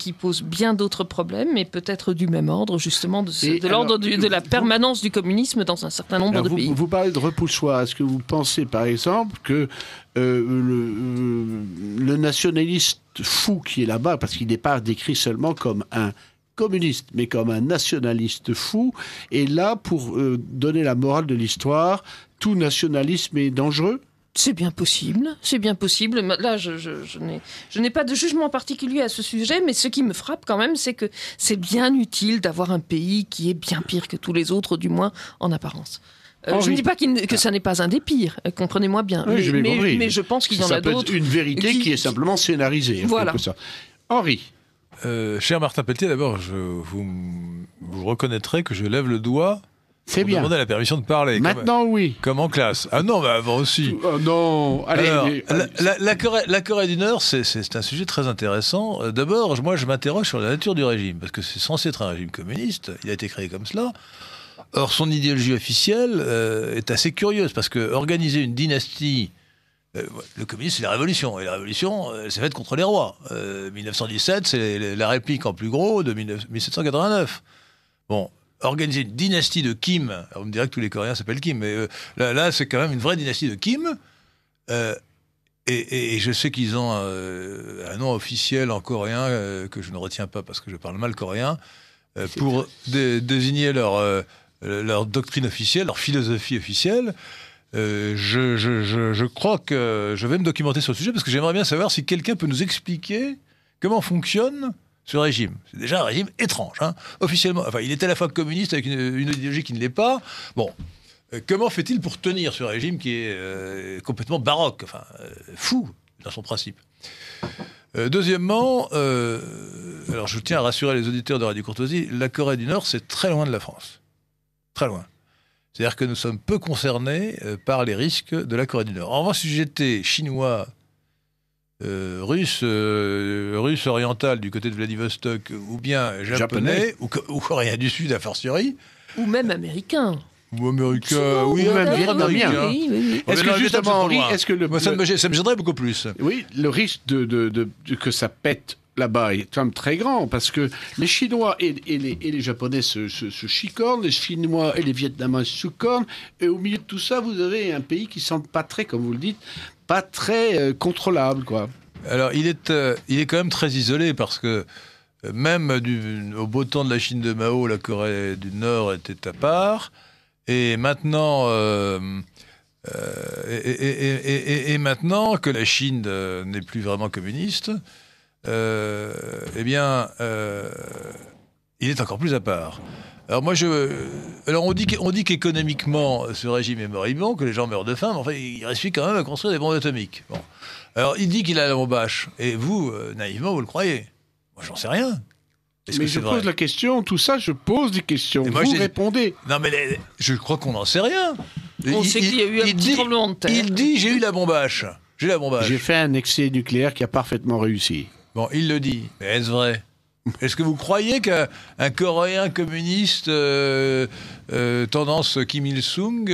qui pose bien d'autres problèmes, mais peut-être du même ordre, justement, de la permanence du communisme dans un certain nombre de pays. Vous parlez de repoussoir. Est-ce que vous pensez, par exemple, que le nationaliste fou qui est là-bas, parce qu'il n'est pas décrit seulement comme un communiste, mais comme un nationaliste fou, est là pour donner la morale de l'histoire? Tout nationalisme est dangereux? C'est bien possible, c'est bien possible. Là, je n'ai pas de jugement particulier à ce sujet, mais ce qui me frappe quand même, c'est que c'est bien utile d'avoir un pays qui est bien pire que tous les autres, du moins en apparence. Je ne dis pas que ça n'est pas un des pires, comprenez-moi bien. Oui, mais je pense qu'il y en a d'autres. Ça peut être une vérité qui est simplement scénarisée. Voilà. Henri. Cher Martin Peltier, d'abord, vous reconnaîtrez que je lève le doigt. C'est bien. Demander la permission de parler. Maintenant, comme, oui. Comme en classe. Ah non, mais avant aussi. Oh non. Allez. Alors, la Corée du Nord, c'est un sujet très intéressant. D'abord, moi, je m'interroge sur la nature du régime, parce que c'est censé être un régime communiste. Il a été créé comme cela. Or, son idéologie officielle est assez curieuse, parce que organiser une dynastie. Le communisme, c'est la révolution. Et la révolution, elle s'est faite contre les rois. 1917, c'est la réplique en plus gros de 1789. Bon. Organiser une dynastie de Kim, alors on me dirait que tous les Coréens s'appellent Kim, mais là c'est quand même une vraie dynastie de Kim, et je sais qu'ils ont un nom officiel en coréen que je ne retiens pas parce que je parle mal coréen, pour désigner leur doctrine officielle, leur philosophie officielle. Je crois que je vais me documenter sur le sujet parce que j'aimerais bien savoir si quelqu'un peut nous expliquer comment fonctionne ce régime. C'est déjà un régime étrange. Hein. Officiellement, enfin, il est à la fois communiste avec une idéologie qui ne l'est pas. Bon, comment fait-il pour tenir ce régime qui est complètement baroque, enfin, fou dans son principe? Deuxièmement, alors je tiens à rassurer les auditeurs de Radio Courtoisie, la Corée du Nord, c'est très loin de la France. Très loin. C'est-à-dire que nous sommes peu concernés par les risques de la Corée du Nord. En revanche, si j'étais chinois, russe orientale du côté de Vladivostok, ou bien japonais. Ou coréen du Sud, a fortiori. Ou même américain. Ou américain, oui, ou même vietnamien. Oui. Est-ce que justement, Henri, ça me gênerait beaucoup plus. Oui, le risque que ça pète là-bas est quand même très grand, parce que les Chinois et les Japonais se chicornent, les Chinois et les Vietnamiens se sous-cornent, et au milieu de tout ça, vous avez un pays qui semble pas très, comme vous le dites, pas très contrôlable, quoi. Alors, il est quand même très isolé, parce que même au beau temps de la Chine de Mao, la Corée du Nord était à part, et maintenant... maintenant que la Chine n'est plus vraiment communiste... il est encore plus à part. Alors moi, on dit qu'économiquement, ce régime est moribond, que les gens meurent de faim, mais enfin, il réussit quand même à construire des bombes atomiques. Bon. Alors, il dit qu'il a la bombe H. Et vous, naïvement, vous le croyez? Moi, j'en sais rien. Mais je pose la question, tout ça, je pose des questions. Et vous répondez. Non, mais je crois qu'on n'en sait rien. On sait qu'il y a eu un petit tremblement de terre. Il dit, j'ai eu la bombe H. J'ai la bombe H. J'ai fait un excès nucléaire qui a parfaitement réussi. Bon, il le dit. Mais est-ce vrai? Est-ce que vous croyez qu'un Coréen communiste tendance Kim Il-sung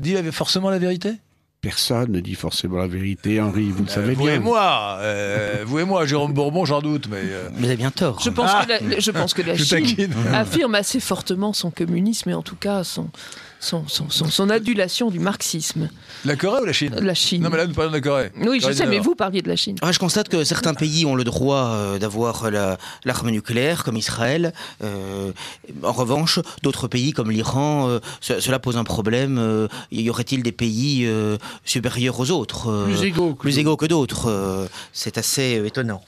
dit forcément la vérité? Personne ne dit forcément la vérité, Henri, vous le savez bien. Vous et moi, Jérôme Bourbon, j'en doute, mais... Vous avez bien tort. Je pense que la Chine affirme assez fortement son communisme, et en tout cas son... son adulation du marxisme. La Corée ou la Chine ? La Chine. Non mais là nous parlons de la Corée. Oui, je sais, mais vous parliez de la Chine. Ah, je constate que certains pays ont le droit d'avoir l'arme nucléaire, comme Israël. En revanche, d'autres pays comme l'Iran, cela pose un problème. Y aurait-il des pays supérieurs aux autres, plus égaux que d'autres c'est assez étonnant.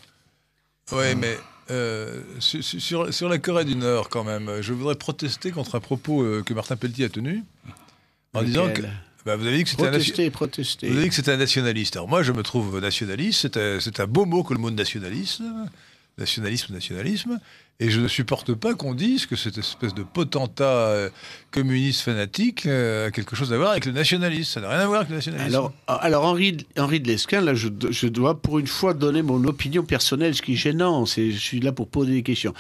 Oui, mais... sur la Corée du Nord, quand même, je voudrais protester contre un propos que Martin Peltier a tenu en disant que... Bah, vous avez dit que c'était un nationaliste. Alors moi, je me trouve nationaliste. C'est un beau mot que le mot de nationalisme. Nationalisme, nationalisme. Et je ne supporte pas qu'on dise que cette espèce de potentat communiste fanatique a quelque chose à voir avec le nationalisme. Ça n'a rien à voir avec le nationalisme. Alors Henri de Lesquen, là, je dois pour une fois donner mon opinion personnelle, ce qui est gênant. Je suis là pour poser des questions.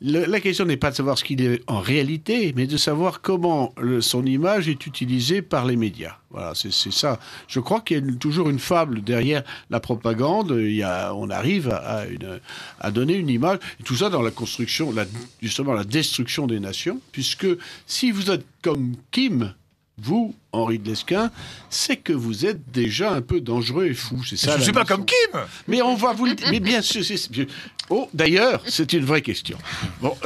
La question n'est pas de savoir ce qu'il est en réalité, mais de savoir comment son image est utilisée par les médias. Voilà, c'est ça. Je crois qu'il y a toujours une fable derrière la propagande. On arrive à donner une image. Et tout ça dans la construction, justement la destruction des nations, puisque si vous êtes comme Kim, vous, Henri de Lesquen, c'est que vous êtes déjà un peu dangereux et fou. C'est ça. Je ne suis pas comme Kim. Mais on va vous le dire. Mais bien sûr. Oh, d'ailleurs, c'est une vraie question. Bon,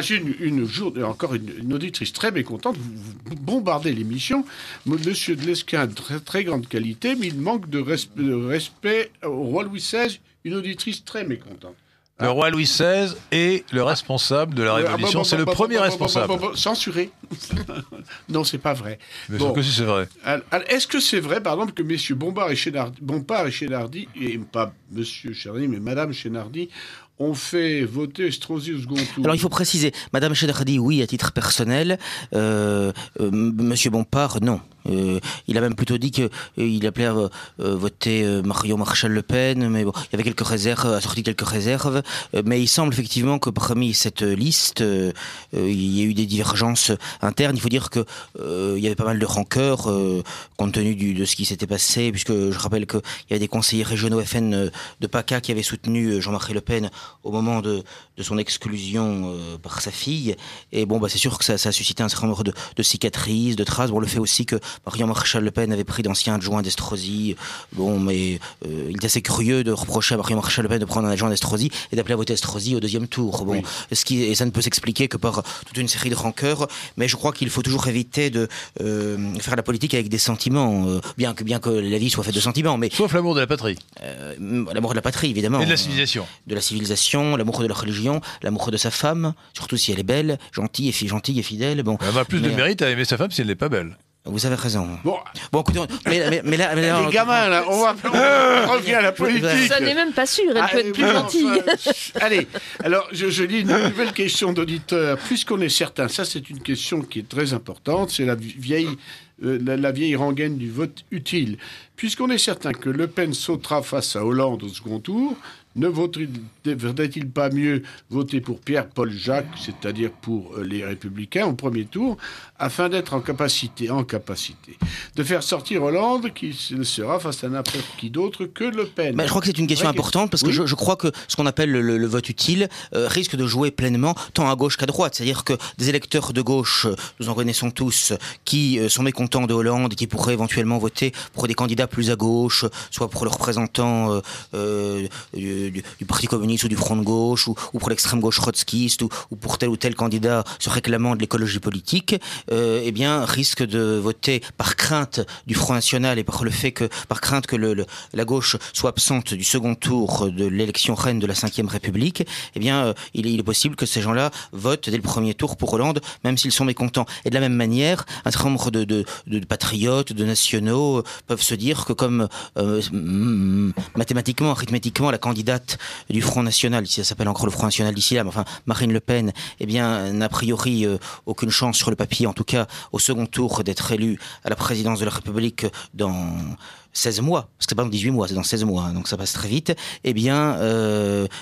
j'ai une auditrice très mécontente. Vous bombardez l'émission. Monsieur de Lesquen, très, très grande qualité, mais il manque de respect au roi Louis XVI. Une auditrice très mécontente. Le roi Louis XVI est le responsable de la Révolution. C'est le premier responsable. Censuré. Non, c'est pas vrai. Mais bon, c'est vrai. Est-ce que c'est vrai, par exemple, que messieurs Bompard et Chénardi, et pas monsieur Chénardi, mais madame Chénardi, on fait voter Estrosi au second tour. Alors il faut préciser, Madame Chénardi, oui, à titre personnel, Monsieur Bompard, non. Il a même plutôt dit qu'il appelait à voter Marion Maréchal-Le Pen, mais bon, il y avait quelques réserves, assorti quelques réserves, mais il semble effectivement que parmi cette liste, il y a eu des divergences internes. Il faut dire qu'il y avait pas mal de rancœur compte tenu de ce qui s'était passé, puisque je rappelle qu'il y avait des conseillers régionaux FN de PACA qui avaient soutenu Jean-Marie Le Pen au moment de son exclusion par sa fille, et bon, bah, c'est sûr que ça a suscité un certain nombre de cicatrices, de traces. Bon, le fait aussi que Marion Maréchal-Le Pen avait pris d'anciens adjoints d'Estrosi. Bon, mais il était assez curieux de reprocher à Marion Maréchal-Le Pen de prendre un adjoint d'Estrosi et d'appeler à voter Estrosi au deuxième tour. Bon, oui. Et ça ne peut s'expliquer que par toute une série de rancœurs. Mais je crois qu'il faut toujours éviter de faire la politique avec des sentiments, bien que la vie soit faite de sentiments. Mais sauf l'amour de la patrie. L'amour de la patrie, évidemment. Et de la civilisation. De la civilisation, l'amour de la religion, l'amour de sa femme, surtout si elle est belle, gentille et fidèle. Bon, elle a plus de mérite à aimer sa femme si elle n'est pas belle. Vous avez raison. Bon écoutez, mais là, les gamins, là, on revient à la politique. Ça n'est même pas sûr, elle peut être plus gentille. Allez, alors je lis une nouvelle question d'auditeur. Puisqu'on est certain, ça c'est une question qui est très importante, c'est la vieille rengaine du vote utile. Puisqu'on est certain que Le Pen sautera face à Hollande au second tour, ne vaudrait-il pas mieux voter pour Pierre-Paul Jacques, c'est-à-dire pour les Républicains, au premier tour, afin d'être en capacité de faire sortir Hollande, qui sera face à n'importe qui d'autre que Le Pen? Je crois que c'est une question importante, parce que je crois que ce qu'on appelle le vote utile risque de jouer pleinement tant à gauche qu'à droite. C'est-à-dire que des électeurs de gauche, nous en connaissons tous, qui sont mécontents de Hollande, qui pourraient éventuellement voter pour des candidats plus à gauche, soit pour le représentant du Parti communiste ou du Front de gauche, ou pour l'extrême gauche trotskiste, ou pour tel ou tel candidat se réclamant de l'écologie politique, eh bien risque de voter par crainte du Front national et par crainte que la gauche soit absente du second tour de l'élection reine de la Ve République. Eh bien il est possible que ces gens-là votent dès le premier tour pour Hollande, même s'ils sont mécontents. Et de la même manière, un certain nombre de patriotes, de nationaux peuvent se dire que comme mathématiquement, arithmétiquement, la candidate du Front National, si ça s'appelle encore le Front National d'ici là, mais enfin Marine Le Pen, eh bien, n'a a priori aucune chance sur le papier, en tout cas au second tour, d'être élue à la présidence de la République dans 16 mois, parce que c'est pas dans 18 mois, c'est dans 16 mois, hein, donc ça passe très vite, eh bien,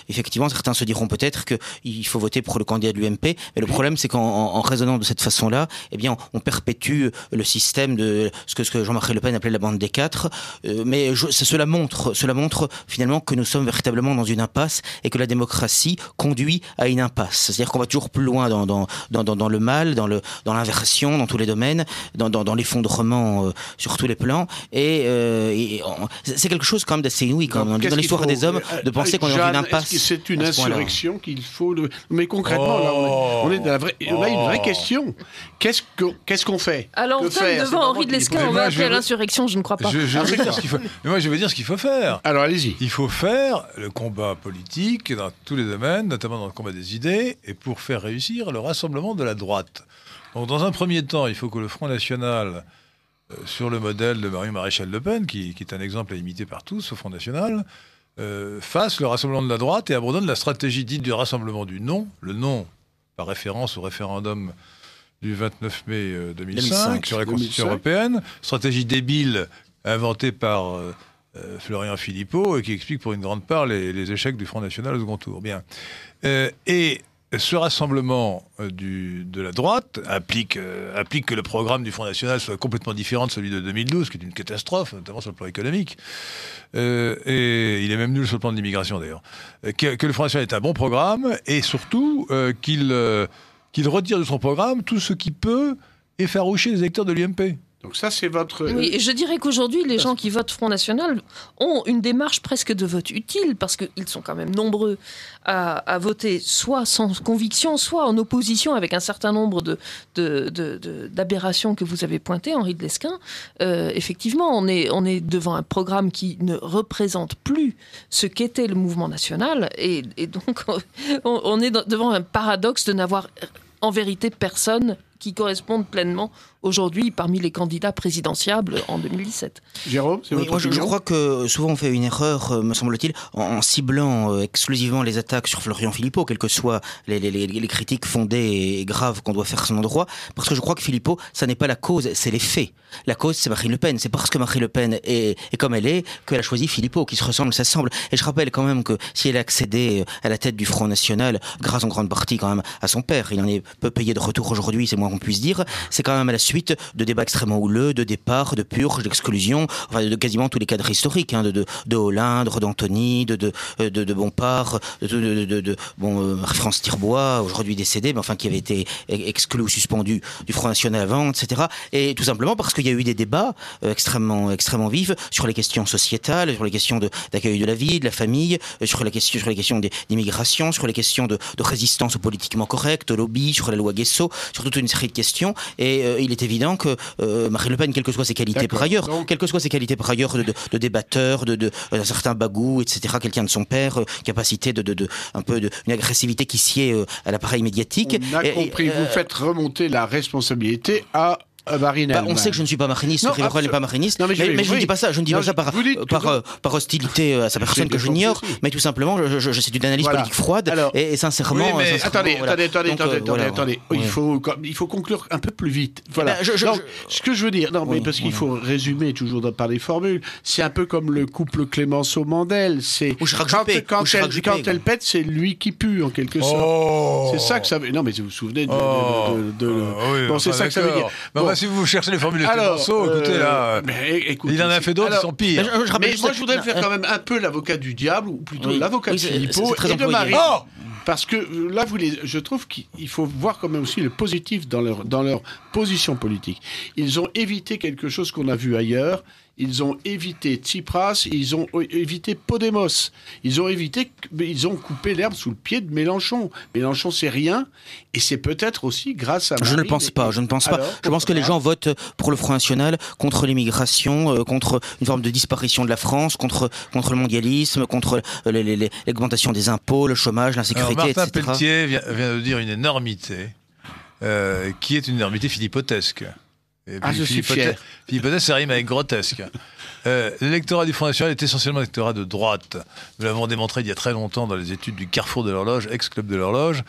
effectivement, certains se diront peut-être qu'il faut voter pour le candidat de l'UMP, mais le problème, c'est qu'en raisonnant de cette façon-là, eh bien, on perpétue le système de ce que Jean-Marie Le Pen appelait la bande des quatre, mais cela montre finalement que nous sommes véritablement dans une impasse et que la démocratie conduit à une impasse. C'est-à-dire qu'on va toujours plus loin dans le mal, dans l'inversion, dans tous les domaines, dans l'effondrement sur tous les plans, et c'est quelque chose quand même d'assez inouï quand même, dans l'histoire des hommes, de penser qu'on est dans une impasse. C'est une insurrection qu'il faut... Mais concrètement, on a une vraie question. Qu'est-ce qu'on fait? Alors, devant Henri de Lesquen, on va appeler à l'insurrection, je ne crois pas. Moi, je vais dire ce qu'il faut faire. Alors, allez-y. Il faut faire le combat politique dans tous les domaines, notamment dans le combat des idées, et pour faire réussir le rassemblement de la droite. Donc, dans un premier temps, il faut que le Front National... sur le modèle de Marion Maréchal-Le Pen, qui est un exemple à imiter par tous au Front National, fasse le rassemblement de la droite et abandonne la stratégie dite du rassemblement du non, le non par référence au référendum du 29 mai 2005 sur la Constitution européenne, stratégie débile inventée par Florian Philippot et qui explique pour une grande part les échecs du Front National au second tour. Bien. Et ce rassemblement de la droite implique que le programme du Front National soit complètement différent de celui de 2012, qui est une catastrophe, notamment sur le plan économique. Et il est même nul sur le plan de l'immigration, d'ailleurs. Que le Front National est un bon programme, et surtout qu'il retire de son programme tout ce qui peut effaroucher les électeurs de l'UMP. Donc ça, c'est votre... Oui, et je dirais qu'aujourd'hui, les gens qui votent Front National ont une démarche presque de vote utile, parce qu'ils sont quand même nombreux à voter soit sans conviction, soit en opposition avec un certain nombre d'aberrations que vous avez pointées, Henri de Lesquen. Effectivement, on est devant un programme qui ne représente plus ce qu'était le mouvement national, et donc on est devant un paradoxe de n'avoir en vérité personne qui correspondent pleinement aujourd'hui parmi les candidats présidentiables en 2017. Jérôme, c'est votre opinion ? Je crois que souvent on fait une erreur, me semble-t-il, en ciblant exclusivement les attaques sur Florian Philippot, quelles que soient les critiques fondées et graves qu'on doit faire à son endroit, parce que je crois que Philippot, ça n'est pas la cause, c'est les faits. La cause, c'est Marine Le Pen. C'est parce que Marine Le Pen est comme elle est qu'elle a choisi Philippot, qui se ressemble, s'assemble. Et je rappelle quand même que si elle a accédé à la tête du Front National, grâce en grande partie quand même à son père, il en est peu payé de retour aujourd'hui, c'est moins qu'on puisse dire, c'est quand même à la suite de débats extrêmement houleux, de départs, de purges, d'exclusions, enfin de quasiment tous les cadres historiques, hein, de Hollande, d'Antony, de Bompard, de Marie-France Tirbois, aujourd'hui décédée, mais enfin qui avait été exclue ou suspendue du Front National avant, etc. Et tout simplement parce qu'il y a eu des débats extrêmement vifs sur les questions sociétales, sur les questions d'accueil de la vie, de la famille, sur les questions d'immigration, sur les questions de résistance au politiquement correct, au lobby, sur la loi Guesso, sur toute une série de questions, et il est évident que Marine Le Pen, quelles que soient ses qualités par ailleurs, de débatteur, d'un certain bagou, etc., quelqu'un de son père, capacité une agressivité qui sied à l'appareil médiatique. On a compris, vous faites remonter la responsabilité à... on sait que je ne suis pas mariniste, Rivarol n'est pas mariniste, mais je ne dis pas ça, par hostilité à sa personne que j'ignore, mais tout simplement, c'est une analyse politique froide. Alors, et sincèrement... Oui, attendez, il faut conclure un peu plus vite. Voilà. Ce que je veux dire, parce qu'il faut résumer toujours par les formules, c'est un peu comme le couple Clémenceau-Mandel, c'est quand elle pète, c'est lui qui pue, en quelque sorte. C'est ça que ça veut dire. Non, mais vous vous souvenez de... Bon, c'est ça que ça veut dire. Si vous cherchez les formules de Clémenceau, écoutez là, il en a fait d'autres qui sont pires. Moi, je voudrais faire quand même un peu l'avocat du diable, ou plutôt l'avocat de Philippot et de Marine. Parce que là, je trouve qu'il faut voir quand même aussi le positif dans leur position politique. Ils ont évité quelque chose qu'on a vu ailleurs. Ils ont évité Tsipras, ils ont évité Podemos, ils ont coupé l'herbe sous le pied de Mélenchon. Mélenchon, c'est rien, et c'est peut-être aussi grâce à... Je ne pense pas. Je pense que les gens votent pour le Front National, contre l'immigration, contre une forme de disparition de la France, contre le mondialisme, contre l'augmentation des impôts, le chômage, l'insécurité, etc. Martin Peltier vient de dire une énormité, qui est une énormité philippotesque. Je suis fier. Philippot, ça rime avec grotesque. L'électorat du Front National est essentiellement un électorat de droite. Nous l'avons démontré il y a très longtemps dans les études du Carrefour de l'Horloge, ex-club de l'Horloge.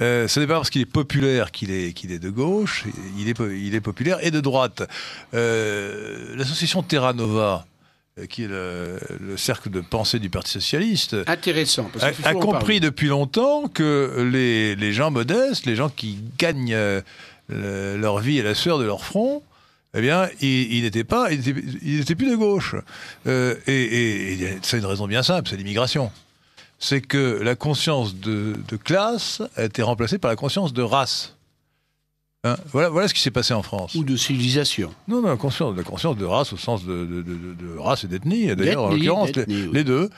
Ce n'est pas parce qu'il est populaire qu'il est de gauche, il est populaire et de droite. L'association Terra Nova, qui est le cercle de pensée du Parti socialiste, intéressant, parce qu'il faut a compris depuis longtemps que les gens modestes, les gens qui gagnent leur vie à la sueur de leur front, eh bien, ils n'étaient pas, ils n'étaient plus de gauche. Et c'est une raison bien simple, c'est l'immigration. C'est que la conscience de classe a été remplacée par la conscience de race. Hein, voilà ce qui s'est passé en France. Ou de civilisation. Non, la conscience de race au sens de race et d'ethnie, d'ailleurs, en l'occurrence, les deux.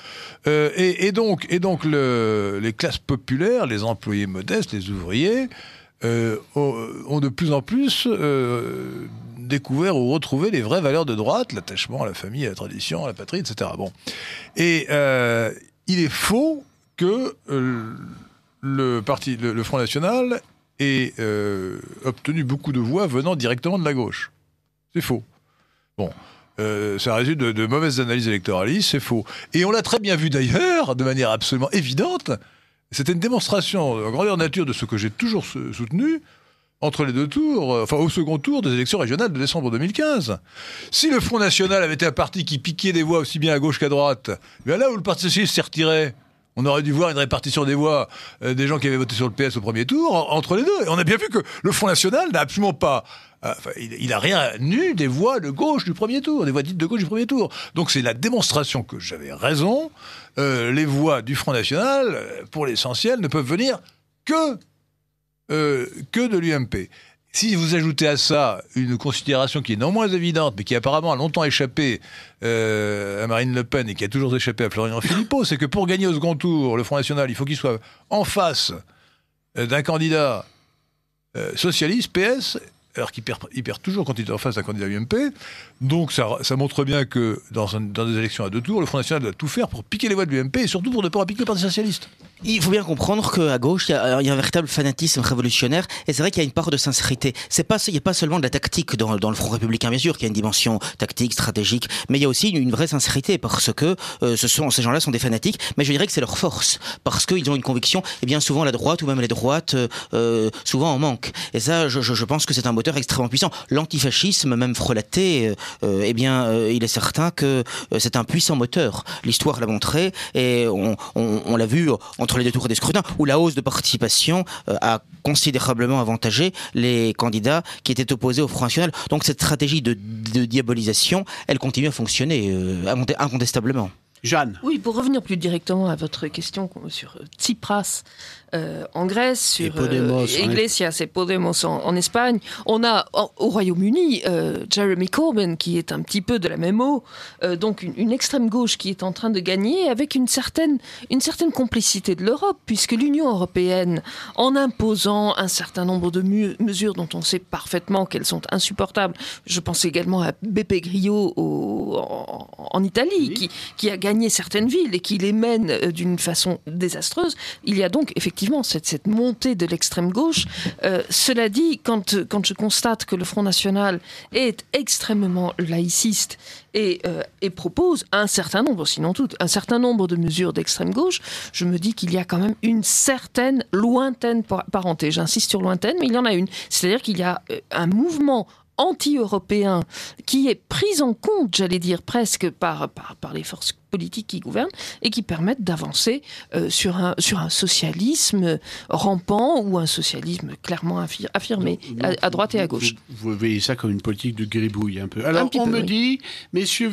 Et donc, les classes populaires, les employés modestes, les ouvriers, ont de plus en plus découvert ou retrouvé les vraies valeurs de droite, l'attachement à la famille, à la tradition, à la patrie, etc. Bon. Et il est faux que le Front National et obtenu beaucoup de voix venant directement de la gauche. C'est faux. Bon, ça résulte de mauvaises analyses électoralistes, c'est faux. Et on l'a très bien vu d'ailleurs, de manière absolument évidente, c'était une démonstration en grandeur nature de ce que j'ai toujours soutenu, entre les deux tours, enfin au second tour des élections régionales de décembre 2015. Si le Front National avait été un parti qui piquait des voix aussi bien à gauche qu'à droite, bien là où le Parti socialiste s'est retiré, on aurait dû voir une répartition des voix des gens qui avaient voté sur le PS au premier tour entre les deux. Et on a bien vu que le Front National n'a absolument pas... il n'a rien eu des voix de gauche du premier tour, des voix dites de gauche du premier tour. Donc c'est la démonstration que j'avais raison. Les voix du Front National, pour l'essentiel, ne peuvent venir que de l'UMP. Si vous ajoutez à ça une considération qui est non moins évidente, mais qui apparemment a longtemps échappé à Marine Le Pen et qui a toujours échappé à Florian Philippot, c'est que pour gagner au second tour, le Front National, il faut qu'il soit en face d'un candidat socialiste, PS, alors qu'il perd toujours quand il est en face d'un candidat UMP. Donc ça montre bien que dans des élections à deux tours, le Front National doit tout faire pour piquer les voix de l'UMP et surtout pour ne pas en piquer le Parti Socialiste. Il faut bien comprendre qu'à gauche, il y a un véritable fanatisme révolutionnaire et c'est vrai qu'il y a une part de sincérité. Il n'y a pas seulement de la tactique dans le Front Républicain, bien sûr, qu'il y a une dimension tactique, stratégique, mais il y a aussi une vraie sincérité parce que ces gens-là sont des fanatiques, mais je dirais que c'est leur force parce qu'ils ont une conviction et bien souvent la droite ou même les droites souvent en manque. Et ça, je pense que c'est un mot extrêmement puissant. L'antifascisme, même frelaté, il est certain que c'est un puissant moteur. L'histoire l'a montré et on l'a vu entre les deux tours des scrutins où la hausse de participation a considérablement avantagé les candidats qui étaient opposés au Front National. Donc cette stratégie de diabolisation, elle continue à fonctionner incontestablement. Jeanne. Oui, pour revenir plus directement à votre question sur Tsipras en Grèce, sur Iglesias et Podemos en Espagne, on a au Royaume-Uni Jeremy Corbyn qui est un petit peu de la même eau, donc une extrême gauche qui est en train de gagner avec une certaine complicité de l'Europe, puisque l'Union européenne, en imposant un certain nombre de mesures dont on sait parfaitement qu'elles sont insupportables, je pense également à Beppe Grillo en Italie, oui, qui a gagné certaines villes et qui les mène d'une façon désastreuse. Il y a donc effectivement cette montée de l'extrême gauche. Cela dit, quand je constate que le Front National est extrêmement laïciste et propose un certain nombre, sinon toutes, un certain nombre de mesures d'extrême gauche, je me dis qu'il y a quand même une certaine lointaine parenté. J'insiste sur lointaine, mais il y en a une. C'est-à-dire qu'il y a un mouvement anti-européen qui est prise en compte, j'allais dire presque par les forces politiques qui gouvernent et qui permettent d'avancer sur un socialisme rampant ou un socialisme clairement affirmé à droite et à gauche. Vous voyez ça comme une politique de gribouille un peu. Alors on me dit, messieurs,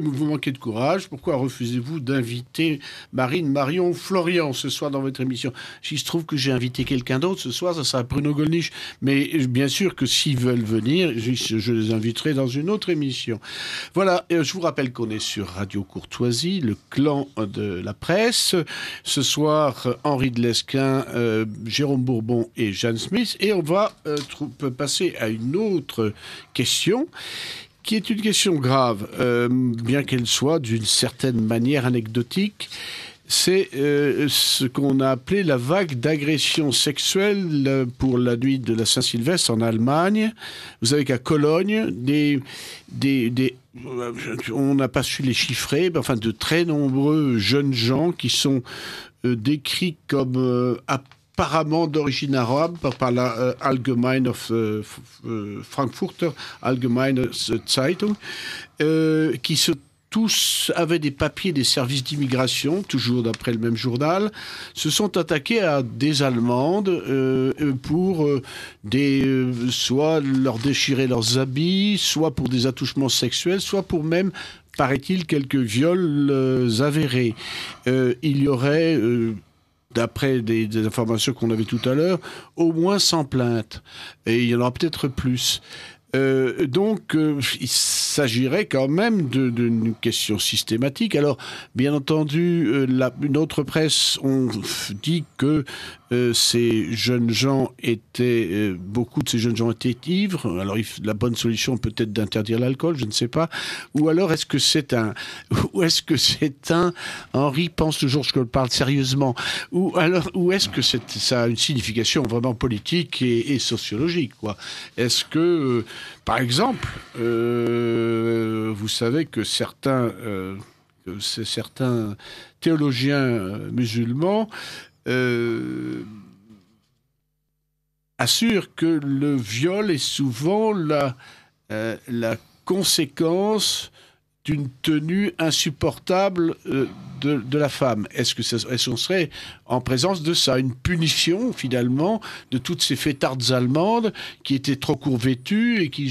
vous manquez de courage, pourquoi refusez-vous d'inviter Marion Florian ce soir dans votre émission? S'il se trouve que j'ai invité quelqu'un d'autre ce soir, ça sera Bruno Gollnisch. Mais bien sûr que s'ils veulent venir, je les inviterai dans une autre émission. Voilà, et je vous rappelle qu'on est sur Radio Courtoisie, le clan de la presse. Ce soir, Henri de Lesquen, Jérôme Bourbon et Jeanne Smith. Et on va passer à une autre question, qui est une question grave, bien qu'elle soit d'une certaine manière anecdotique. C'est ce qu'on a appelé la vague d'agressions sexuelles pour la nuit de la Saint-Sylvestre en Allemagne. Vous savez qu'à Cologne, on n'a pas su les chiffrer, mais enfin de très nombreux jeunes gens qui sont décrits comme apparemment d'origine arabe par la Allgemeine Frankfurter Allgemeine Zeitung, qui se tous avaient des papiers des services d'immigration, toujours d'après le même journal, se sont attaqués à des Allemandes pour soit leur déchirer leurs habits, soit pour des attouchements sexuels, soit pour même, paraît-il, quelques viols avérés. Il y aurait... d'après des informations qu'on avait tout à l'heure, au moins 100 plaintes. Et il y en aura peut-être plus. Donc, il s'agirait quand même d'une question systématique. Alors, bien entendu, une autre presse, on dit que beaucoup de ces jeunes gens étaient ivres. Alors, la bonne solution peut-être d'interdire l'alcool, je ne sais pas. Ou alors, est-ce que c'est un Henri pense toujours ce que je parle sérieusement. Ou est-ce que ça a une signification vraiment politique et sociologique, quoi. Est-ce que par exemple, vous savez que certains théologiens musulmans assurent que le viol est souvent la conséquence d'une tenue insupportable de la femme. Est-ce qu'on serait en présence de ça? Une punition, finalement, de toutes ces fêtardes allemandes qui étaient trop court vêtues et qui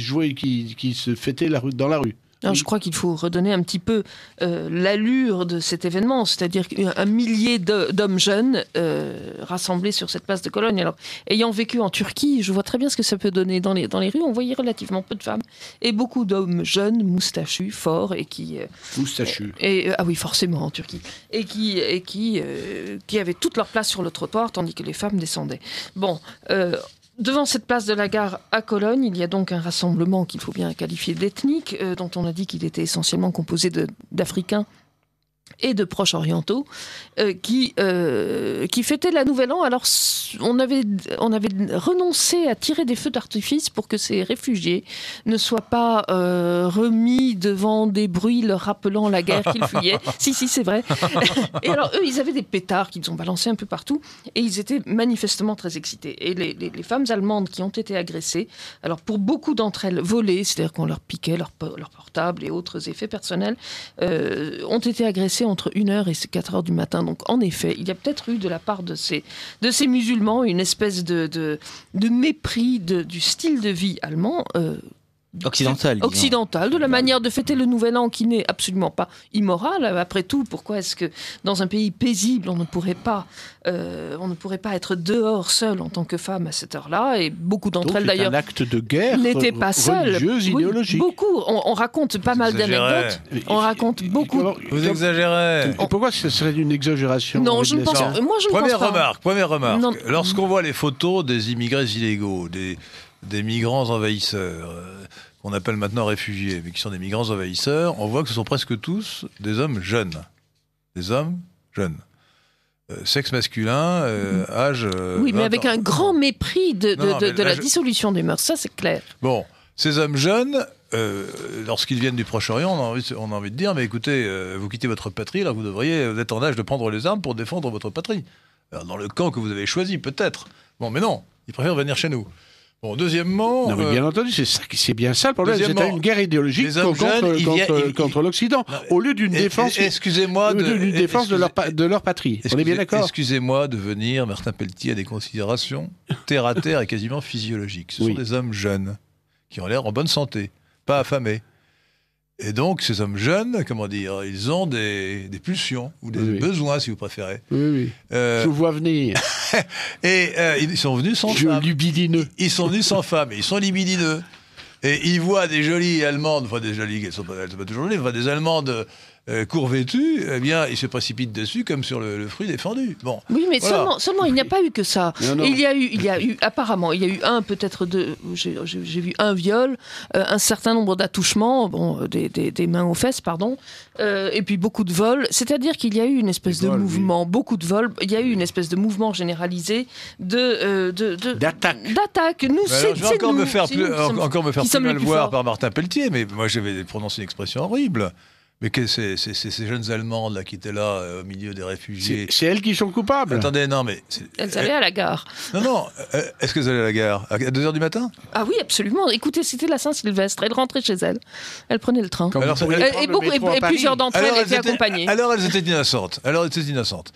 se fêtaient dans la rue. Alors, je crois qu'il faut redonner un petit peu l'allure de cet événement, c'est-à-dire un millier d'hommes jeunes rassemblés sur cette place de Cologne. Alors, ayant vécu en Turquie, je vois très bien ce que ça peut donner. Dans les rues, on voyait relativement peu de femmes et beaucoup d'hommes jeunes, moustachus, forts et qui... moustachus. Ah oui, forcément, en Turquie. Et qui avaient toute leur place sur le trottoir, tandis que les femmes descendaient. Bon... devant cette place de la Gare à Cologne, il y a donc un rassemblement qu'il faut bien qualifier d'ethnique, dont on a dit qu'il était essentiellement composé d'Africains et de proches orientaux, qui fêtaient la Nouvelle An. Alors, on avait renoncé à tirer des feux d'artifice pour que ces réfugiés ne soient pas remis devant des bruits leur rappelant la guerre qu'ils fuyaient. Si, c'est vrai. Et alors, eux, ils avaient des pétards qu'ils ont balancés un peu partout, et ils étaient manifestement très excités. Et les femmes allemandes qui ont été agressées, alors pour beaucoup d'entre elles, volées, c'est-à-dire qu'on leur piquait leur portable et autres effets personnels, ont été agressées entre 1h et 4h du matin. Donc, en effet, il y a peut-être eu de la part de ces musulmans une espèce de mépris du style de vie allemand. Occidental, de la manière de fêter le Nouvel An qui n'est absolument pas immoral. Après tout, pourquoi est-ce que dans un pays paisible, on ne pourrait pas être dehors seule en tant que femme à cette heure-là? Et beaucoup d'entre elles, d'ailleurs, acte de guerre n'étaient pas seules. Oui, beaucoup. On raconte pas mal d'anecdotes. On raconte beaucoup. Vous exagérez. Pourquoi ce serait une exagération? Non, je ne pense pas. Première remarque. Non. Lorsqu'on voit les photos des immigrés illégaux, des migrants envahisseurs, qu'on appelle maintenant réfugiés, mais qui sont des migrants envahisseurs, on voit que ce sont presque tous des hommes jeunes. Sexe masculin, âge... oui, mais avec un grand mépris de la dissolution des mœurs, ça c'est clair. Bon, ces hommes jeunes, lorsqu'ils viennent du Proche-Orient, on a envie de dire, mais écoutez, vous quittez votre patrie, alors vous devriez être en âge de prendre les armes pour défendre votre patrie. Alors, dans le camp que vous avez choisi, peut-être. Bon, mais non, ils préfèrent venir chez nous. Bon, deuxièmement... Non, mais bien entendu, c'est bien ça le problème. C'était une guerre idéologique contre l'Occident, au lieu d'une défense de leur patrie. On est bien d'accord. Excusez-moi de venir, Martin Peltier a des considérations terre à terre et quasiment physiologiques. Ce sont des hommes jeunes, qui ont l'air en bonne santé, pas affamés. Et donc, ces hommes jeunes, comment dire, ils ont des pulsions, ou des besoins, si vous préférez. Oui. Je vous vois venir. Et ils sont venus sans femme. Libidineux. Ils sont venus sans femme, et ils sont libidineux. Et ils voient des jolies Allemandes, enfin des jolies, elles ne sont pas toujours jolies, enfin des Allemandes... court vêtu, eh bien, il se précipite dessus comme sur le fruit défendu. Bon. Oui, mais voilà. seulement, il n'y a pas eu que ça. Non. Il y a eu, apparemment, il y a eu un, peut-être deux, j'ai vu un viol, un certain nombre d'attouchements, des mains aux fesses, pardon, et puis beaucoup de vols. C'est-à-dire qu'il y a eu une espèce de mouvement, beaucoup de vols, il y a eu une espèce de mouvement généralisé d'attaque. Je vais encore me faire plus mal voir par Martin Peltier, mais moi, je vais prononcer une expression horrible. Mais ces jeunes Allemandes là, qui étaient là au milieu des réfugiés... C'est elles qui sont coupables. Attendez, non mais... Elles allaient à la gare. Non, non, est-ce qu'elles allaient à la gare à 2h du matin? Ah oui, absolument. Écoutez, c'était la Saint-Sylvestre. Elles rentraient chez elles. Elles prenaient le train. Alors, et plusieurs d'entre elles étaient accompagnées. Alors elles étaient innocentes.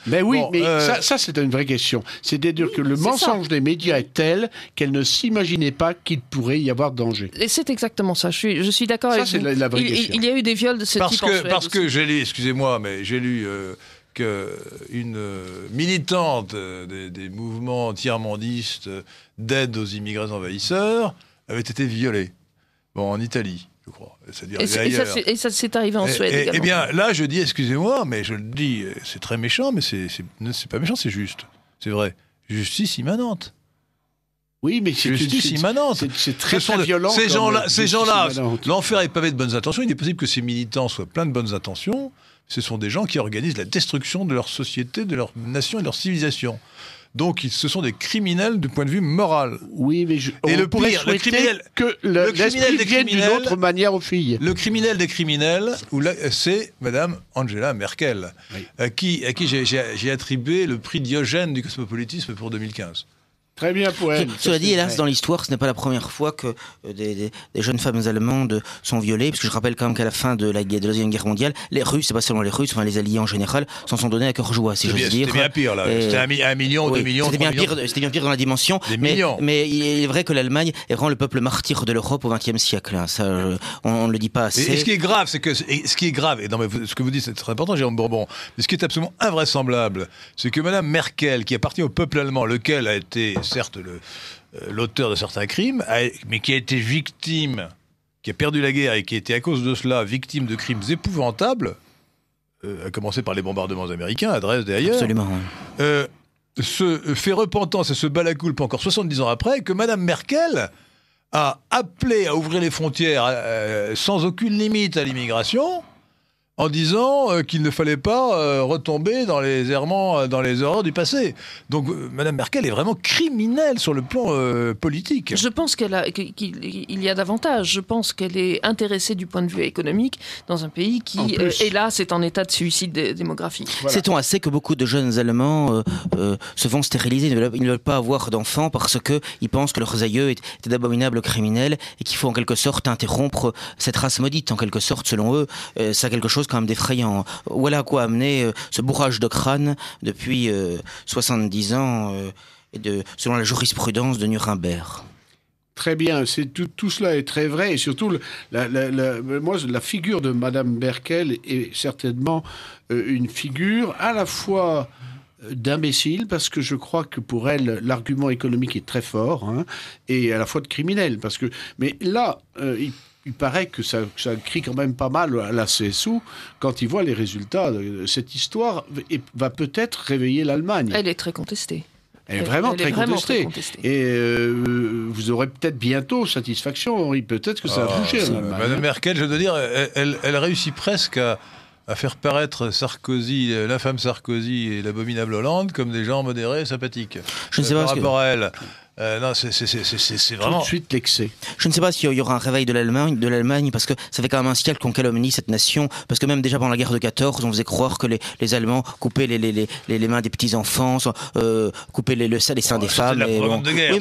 Mais oui, bon, mais ça c'est une vraie question. C'est-à-dire que le mensonge des médias est tel qu'elles ne s'imaginaient pas qu'il pourrait y avoir danger. Et c'est exactement ça. Je suis d'accord avec vous. Ça c'est la vraie question. Il y a eu des viols de ce type. Parce que j'ai lu, excusez-moi, mais j'ai lu qu'une militante des mouvements tiers-mondistes d'aide aux immigrés envahisseurs avait été violée. Bon, en Italie, je crois. Et ça s'est arrivé en Suède également. Eh bien, là, je dis, excusez-moi, mais je le dis, c'est très méchant, mais c'est pas méchant, c'est juste. C'est vrai. Justice immanente. Oui, mais c'est justice immanente. C'est très, très violent. Ces gens-là, l'enfer est pavé de bonnes intentions. Il est possible que ces militants soient pleins de bonnes intentions. Ce sont des gens qui organisent la destruction de leur société, de leur nation et de leur civilisation. Donc, ce sont des criminels du point de vue moral. Oui, mais le criminel d'une autre manière aux filles. Le criminel des criminels, c'est Madame Angela Merkel, oui. à qui j'ai attribué le prix Diogène du cosmopolitisme pour 2015. Très bien pour elle. Cela dit, hélas, dans l'histoire, ce n'est pas la première fois que des jeunes femmes allemandes sont violées, parce que je rappelle quand même qu'à la fin de la Deuxième Guerre mondiale, les Russes, c'est pas seulement les Russes, enfin les Alliés en général, s'en sont donnés à cœur joie, si j'ose dire. C'était bien pire, là. C'était 1 million, oui, 2 millions, c'était bien pire dans la dimension. Mais il est vrai que l'Allemagne est vraiment le peuple martyr de l'Europe au XXe siècle. Hein. Ça, on ne le dit pas assez. Et ce qui est grave, ce que vous dites, c'est très important, Jérôme Bourbon, mais ce qui est absolument invraisemblable, c'est que Madame Merkel, qui appartient au peuple allemand, lequel a été... certes l'auteur de certains crimes, mais qui a été victime, qui a perdu la guerre et qui a été à cause de cela victime de crimes épouvantables, à commencer par les bombardements américains, à Dresde et ailleurs. Absolument. Se fait repentance et se bat la coulpe encore 70 ans après que Madame Merkel a appelé à ouvrir les frontières sans aucune limite à l'immigration, en disant qu'il ne fallait pas retomber dans les errements, dans les horreurs du passé. Donc Madame Merkel est vraiment criminelle sur le plan politique. Je pense qu'il y a davantage. Je pense qu'elle est intéressée du point de vue économique dans un pays qui, hélas, est en état de suicide démographique. Voilà. Sait-on assez que beaucoup de jeunes Allemands se font stériliser, ils ne veulent pas avoir d'enfants parce qu'ils pensent que leurs aïeux étaient d'abominables criminels et qu'il faut en quelque sorte interrompre cette race maudite, en quelque sorte, selon eux. Ça a quelque chose quand même d'effrayant. Voilà à quoi amener ce bourrage de crâne depuis 70 ans, selon la jurisprudence de Nuremberg. Très bien, tout cela est très vrai, et surtout, la figure de Madame Merkel est certainement une figure à la fois d'imbécile, parce que je crois que pour elle, l'argument économique est très fort, hein, et à la fois de criminel, parce que... Mais là, il paraît que ça crie quand même pas mal à la CSU quand il voit les résultats. Cette histoire va peut-être réveiller l'Allemagne. Elle est très contestée. Elle est vraiment très contestée. Et vous aurez peut-être bientôt satisfaction, Henri. Peut-être que ça va bouger en Allemagne. Madame Merkel, je veux dire, elle réussit presque à faire paraître Sarkozy, l'infâme Sarkozy et l'abominable Hollande comme des gens modérés et sympathiques. Je ne sais pas par rapport à elle. Non, c'est vraiment... Tout de suite l'excès. Je ne sais pas s'il y aura un réveil de l'Allemagne, parce que ça fait quand même un siècle qu'on calomnie cette nation, parce que même déjà pendant la guerre de 14, on faisait croire que les Allemands coupaient les mains des petits-enfants, coupaient les seins des femmes. C'est la propagande de guerre.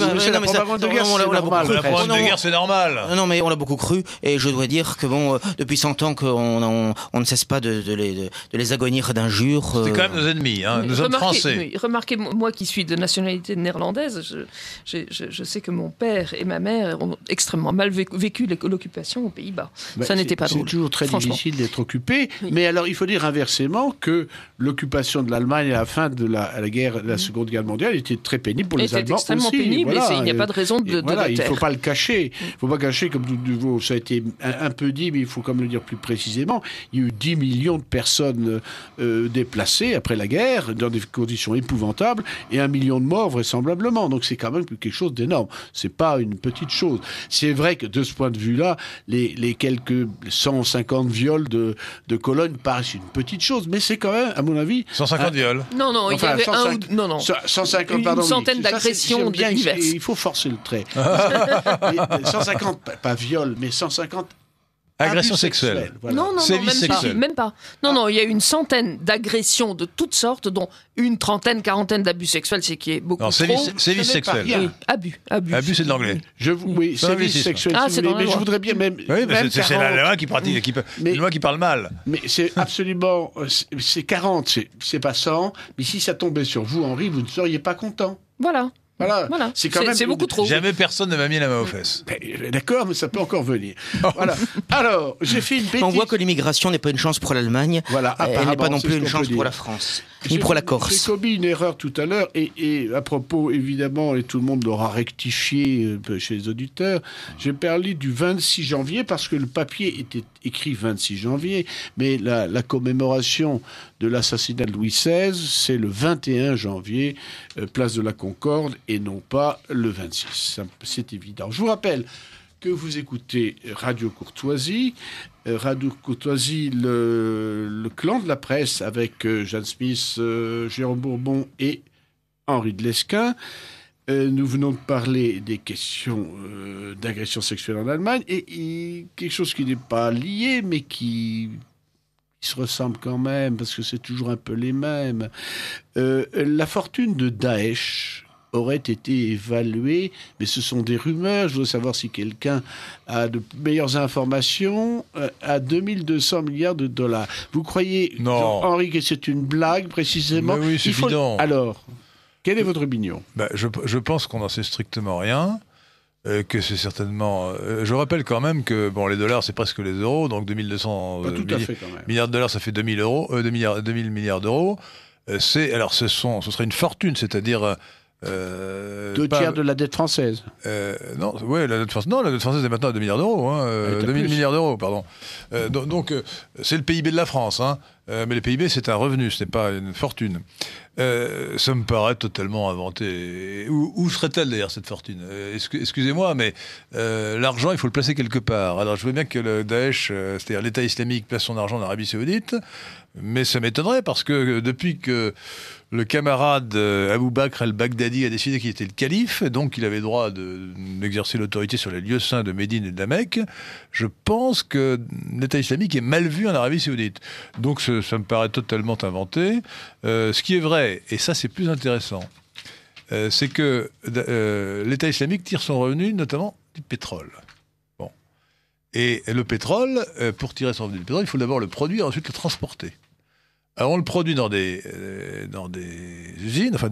La propagande de guerre, c'est normal. Non, mais on l'a beaucoup cru, et je dois dire que depuis 100 ans qu'on ne cesse pas de les agonir d'injures. C'était quand même nos ennemis, hein, nous sommes français. Remarquez, moi qui suis de nationalité néerlandaise, je sais que mon père et ma mère ont extrêmement mal vécu l'occupation aux Pays-Bas. Ça n'était pas drôle. C'est toujours très difficile d'être occupé, oui. Mais alors il faut dire inversement que l'occupation de l'Allemagne à la fin de la Seconde Guerre mondiale était très pénible pour les Allemands aussi. C'était extrêmement pénible, voilà. Et il n'y a pas de raison de le taire. Il ne faut pas le cacher. Il ne faut pas cacher, comme ça a été un peu dit, mais il faut quand même le dire plus précisément, il y a eu 10 millions de personnes déplacées après la guerre, dans des conditions épouvantables, et 1 million de morts vraisemblablement. Donc c'est quand même quelque chose d'énorme. C'est pas une petite chose. C'est vrai que de ce point de vue-là, les quelques 150 viols de Cologne paraissent une petite chose, mais c'est quand même, à mon avis... 150 viols. Non, non, enfin, il y avait 150, non. 150, pardon. Une centaine d'agressions diverses. Il faut forcer le trait. 150, pas viols, mais 150 Agression sexuelle. Voilà. Non, même pas. Non, non, il y a une centaine d'agressions de toutes sortes, dont une trentaine, quarantaine d'abus sexuels, c'est qui est beaucoup trop. Sévices sexuels. Oui, abus. Abus, c'est de l'anglais. Oui, sévices sexuels. Ah, si mais je voudrais bien même. Oui, mais c'est la loi qui pratique, qui parle mal. Mais c'est absolument. C'est 40, c'est pas 100. Mais si ça tombait sur vous, Henri, vous ne seriez pas content. Voilà. C'est beaucoup trop. Jamais personne ne m'a mis la main aux fesses. D'accord, mais ça peut encore venir. Voilà. Alors, j'ai fait une bêtise. On voit que l'immigration n'est pas une chance pour l'Allemagne. Voilà, elle n'est pas non plus une chance pour la France, ni pour la Corse. J'ai commis une erreur tout à l'heure, et à propos, évidemment, et tout le monde l'aura rectifié chez les auditeurs, j'ai parlé du 26 janvier, parce que le papier était écrit 26 janvier, mais la commémoration de l'assassinat de Louis XVI, c'est le 21 janvier, place de la Concorde, et non pas le 26. C'est évident. Je vous rappelle que vous écoutez Radio Courtoisie. Radio Courtoisie, le clan de la presse avec Jeanne Smith, Jérôme Bourbon et Henri de Lesquen. Nous venons de parler des questions d'agression sexuelle en Allemagne et quelque chose qui n'est pas lié mais qui se ressemblent quand même parce que c'est toujours un peu les mêmes. La fortune de Daesh aurait été évaluée, mais ce sont des rumeurs, je veux savoir si quelqu'un a de meilleures informations, à 2 200 milliards $. Vous croyez, Henri, que c'est une blague, précisément? Mais oui, c'est évident. Alors, quelle est votre opinion? Je pense qu'on n'en sait strictement rien, que c'est certainement... je rappelle quand même que les dollars, c'est presque les euros, donc 2 200 milliards $, ça fait 2 000 milliards d'euros. Ce serait une fortune, c'est-à-dire... 2 tiers de la dette française. La dette française est maintenant à 2 milliards d'euros. 2 000 milliards d'euros, pardon. Donc, c'est le PIB de la France. Mais le PIB, c'est un revenu, ce n'est pas une fortune. Ça me paraît totalement inventé. Où serait-elle, d'ailleurs, cette fortune ? Excusez-moi, mais l'argent, il faut le placer quelque part. Alors, je veux bien que le Daesh, c'est-à-dire l'État islamique, place son argent en Arabie Saoudite, mais ça m'étonnerait, parce que depuis que le camarade Abou Bakr el-Baghdadi a décidé qu'il était le calife, et donc il avait droit d'exercer l'autorité sur les lieux saints de Médine et de la Mecque, je pense que l'État islamique est mal vu en Arabie Saoudite. Donc, ça me paraît totalement inventé. Ce qui est vrai, et ça c'est plus intéressant, c'est que l'État islamique tire son revenu notamment du pétrole. Bon. Et le pétrole, pour tirer son revenu du pétrole, il faut d'abord le produire, ensuite le transporter. Alors on le produit dans des usines, parce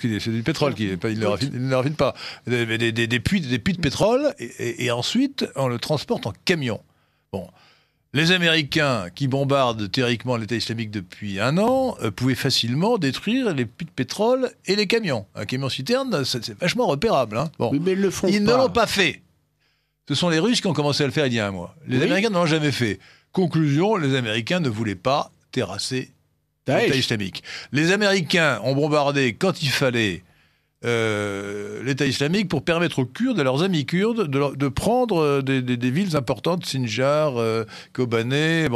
que c'est du pétrole qui ne le raffine pas. Des puits de pétrole, et ensuite on le transporte en camion. Bon. Les Américains, qui bombardent théoriquement l'État islamique depuis un an, pouvaient facilement détruire les puits de pétrole et les camions. Un camion-citerne, c'est vachement repérable. Bon. Oui, mais ils le font pas. Ils ne l'ont pas fait. Ce sont les Russes qui ont commencé à le faire il y a un mois. Les Américains ne l'ont jamais fait. Conclusion, les Américains ne voulaient pas terrasser l'État islamique. Les Américains ont bombardé quand il fallait... l'État islamique pour permettre aux Kurdes, à leurs amis kurdes, de prendre des villes importantes, Sinjar, Kobané,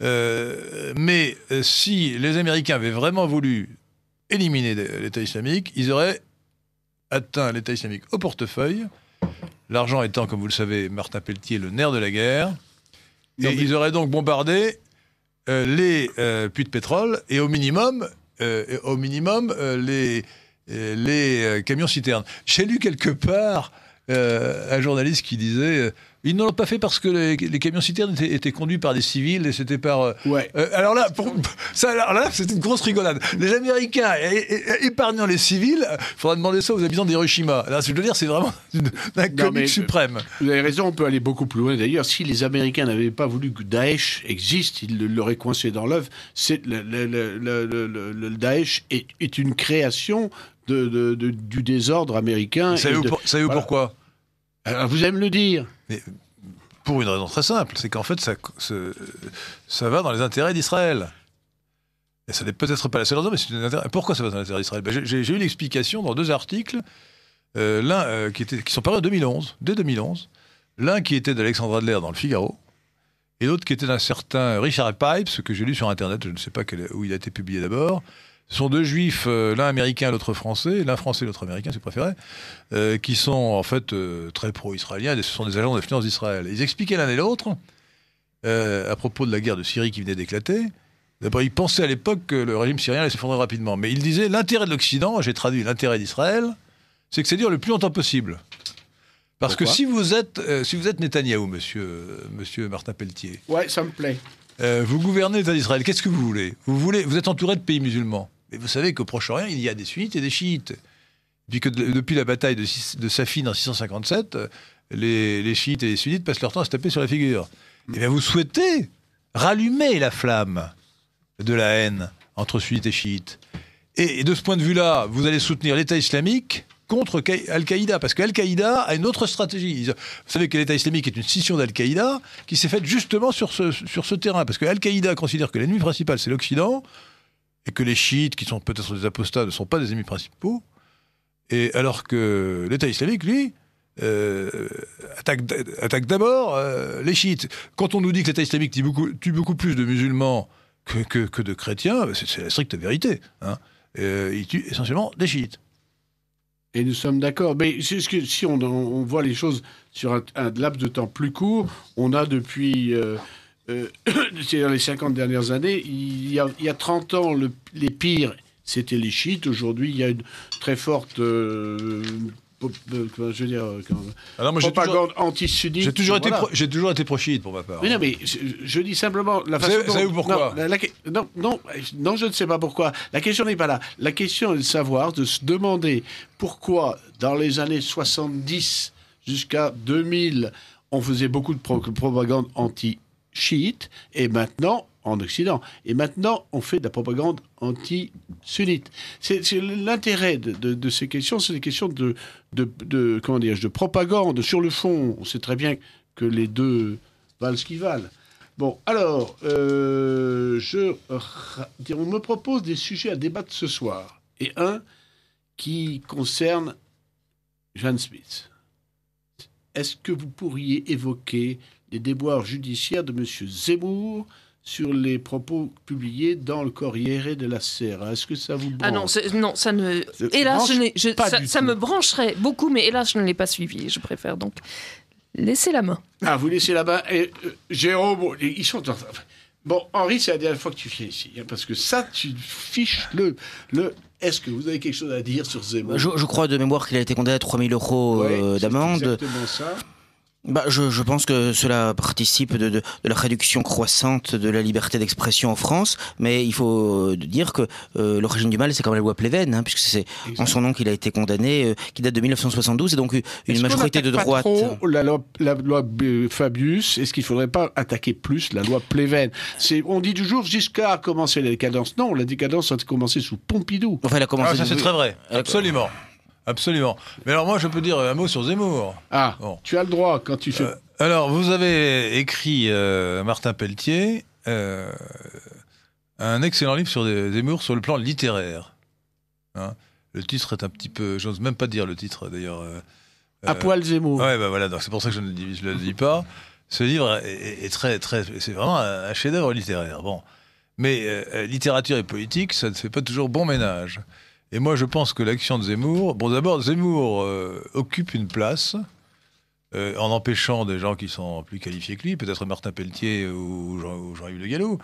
mais si les Américains avaient vraiment voulu éliminer l'État islamique, ils auraient atteint l'État islamique au portefeuille, l'argent étant, comme vous le savez, Martin Peltier, le nerf de la guerre, ils auraient donc bombardé les puits de pétrole et au minimum les camions-citernes. J'ai lu quelque part un journaliste qui disait ils ne l'ont pas fait parce que les camions-citernes étaient conduits par des civils et c'était par... alors là, c'est une grosse rigolade. Les Américains épargnant les civils, il faudra demander ça aux habitants d'Hiroshima. Alors, je veux dire, c'est vraiment un comique suprême. Vous avez raison, on peut aller beaucoup plus loin. D'ailleurs, si les Américains n'avaient pas voulu que Daesh existe, ils l'auraient coincé dans l'œuf. Le Daesh est une création du désordre américain. Savez-vous pourquoi ? Alors, vous aimez le dire. Mais pour une raison très simple, c'est qu'en fait, ça va dans les intérêts d'Israël. Et ça n'est peut-être pas la seule raison, mais c'est pourquoi ça va dans les intérêts d'Israël ? J'ai eu l'explication dans 2 articles, l'un qui sont parus en 2011, dès 2011, l'un qui était d'Alexandre Adler dans le Figaro, et l'autre qui était d'un certain Richard Pipes, que j'ai lu sur Internet, je ne sais pas où il a été publié d'abord, sont deux juifs, l'un américain, l'autre français, l'un français, l'autre américain, si vous préférez, qui sont en fait très pro-israéliens, ce sont des agents d'influence d'Israël. Ils expliquaient l'un et l'autre, à propos de la guerre de Syrie qui venait d'éclater. D'abord, ils pensaient à l'époque que le régime syrien allait s'effondrer rapidement. Mais ils disaient, l'intérêt de l'Occident, j'ai traduit l'intérêt d'Israël, c'est que ça dure le plus longtemps possible. Parce que si vous êtes, Netanyahou, monsieur Martin Peltier... Ouais, ça me plaît. Vous gouvernez l'État d'Israël, qu'est-ce que vous voulez ? Vous êtes entouré de pays musulmans. Mais vous savez qu'au Proche-Orient, il y a des sunnites et des chiites. Puis que depuis la bataille de Safine en 657, les chiites et les sunnites passent leur temps à se taper sur la figure. Eh bien, vous souhaitez rallumer la flamme de la haine entre sunnites et chiites. Et de ce point de vue-là, vous allez soutenir l'État islamique contre Al-Qaïda, parce qu'Al-Qaïda a une autre stratégie. Vous savez que l'État islamique est une scission d'Al-Qaïda qui s'est faite justement sur ce terrain, parce qu'Al-Qaïda considère que l'ennemi principal, c'est l'Occident, et que les chiites, qui sont peut-être des apostats, ne sont pas des ennemis principaux, et alors que l'État islamique, lui... attaque d'abord les chiites. Quand on nous dit que l'État islamique tue beaucoup plus de musulmans que de chrétiens, c'est la stricte vérité. Hein. Ils tuent essentiellement des chiites. Et nous sommes d'accord. Mais si on voit les choses sur un laps de temps plus court, on a depuis... c'est-à-dire les 50 dernières années, il y a 30 ans, les pires, c'était les chiites. Aujourd'hui, il y a une très forte... je veux dire, propagande anti-sunnite. J'ai toujours été pro-chiite pour ma part. Mais non, mais je dis simplement la façon. Savez-vous pourquoi ? Non, je ne sais pas pourquoi. La question n'est pas là. La question est de savoir, de se demander pourquoi, dans les années 70 jusqu'à 2000, on faisait beaucoup de propagande anti-chiite, et maintenant, en Occident. Et maintenant, on fait de la propagande anti-sunnite. C'est l'intérêt de ces questions, c'est des questions de propagande. Sur le fond, on sait très bien que les deux valent ce qu'ils valent. Bon, alors, on me propose des sujets à débattre ce soir. Et un qui concerne Jeanne Smith. Est-ce que vous pourriez évoquer les déboires judiciaires de M. Zemmour sur les propos publiés dans le Corriere della Sera? Est-ce que ça vous branche? Ah non, ça ne... Hélas, ça me brancherait beaucoup, mais hélas, je ne l'ai pas suivi. Je préfère donc laisser la main. Ah, vous laissez la main. Et, Jérôme, ils sont... Bon, Henri, c'est la dernière fois que tu viens ici, hein, parce que ça, tu fiches le... Est-ce que vous avez quelque chose à dire sur Zemmour? Je crois de mémoire qu'il a été condamné à 3 000 euros d'amende. Exactement ça. Bah, je pense que cela participe de la réduction croissante de la liberté d'expression en France, mais il faut dire que l'origine du mal, c'est quand même la loi Pleven, hein, puisque c'est en son nom qu'il a été condamné, qui date de 1972, et donc une majorité de droite. Est-ce qu'on n'attaque pas trop la loi Fabius? Est-ce qu'il ne faudrait pas attaquer plus la loi Pleven? On dit toujours jusqu'à commencer la décadence. Non, la décadence a commencé sous Pompidou. Enfin, elle a commencé. Ah, ça, c'est très vrai. Absolument. Absolument. Mais alors moi, je peux dire un mot sur Zemmour. Ah, bon. Tu as le droit quand tu fais... alors, vous avez écrit, Martin Peltier, un excellent livre sur Zemmour sur le plan littéraire. Hein, le titre est un petit peu... J'ose même pas dire le titre, d'ailleurs. À poil Zemmour. Ouais, bah voilà, donc c'est pour ça que je ne le dis pas. Ce livre est très, très... C'est vraiment un chef-d'œuvre littéraire. Bon. Mais littérature et politique, ça ne fait pas toujours bon ménage. Et moi, je pense que l'action de Zemmour... Bon, d'abord, Zemmour occupe une place en empêchant des gens qui sont plus qualifiés que lui, peut-être Martin Peltier ou Jean-Yves Le Gallou,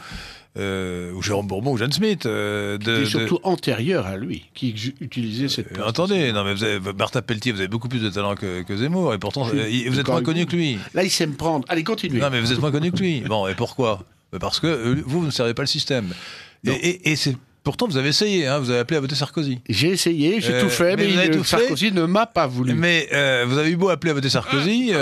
ou Jérôme Bourbon ou Jeanne Smith. Qui était surtout antérieur à lui, qui utilisait cette place. Attendez, non, mais Martin Peltier, vous avez beaucoup plus de talent que Zemmour, et pourtant, vous êtes moins connu que lui. Là, il sait me prendre. Allez, continuez. Non, mais vous êtes moins connu que lui. Bon, et pourquoi? Parce que vous ne servez pas le système. Et c'est... Pourtant, vous avez essayé, hein, vous avez appelé à voter Sarkozy. J'ai essayé, j'ai tout fait, mais Sarkozy ne m'a pas voulu. Mais vous avez eu beau appeler à voter Sarkozy,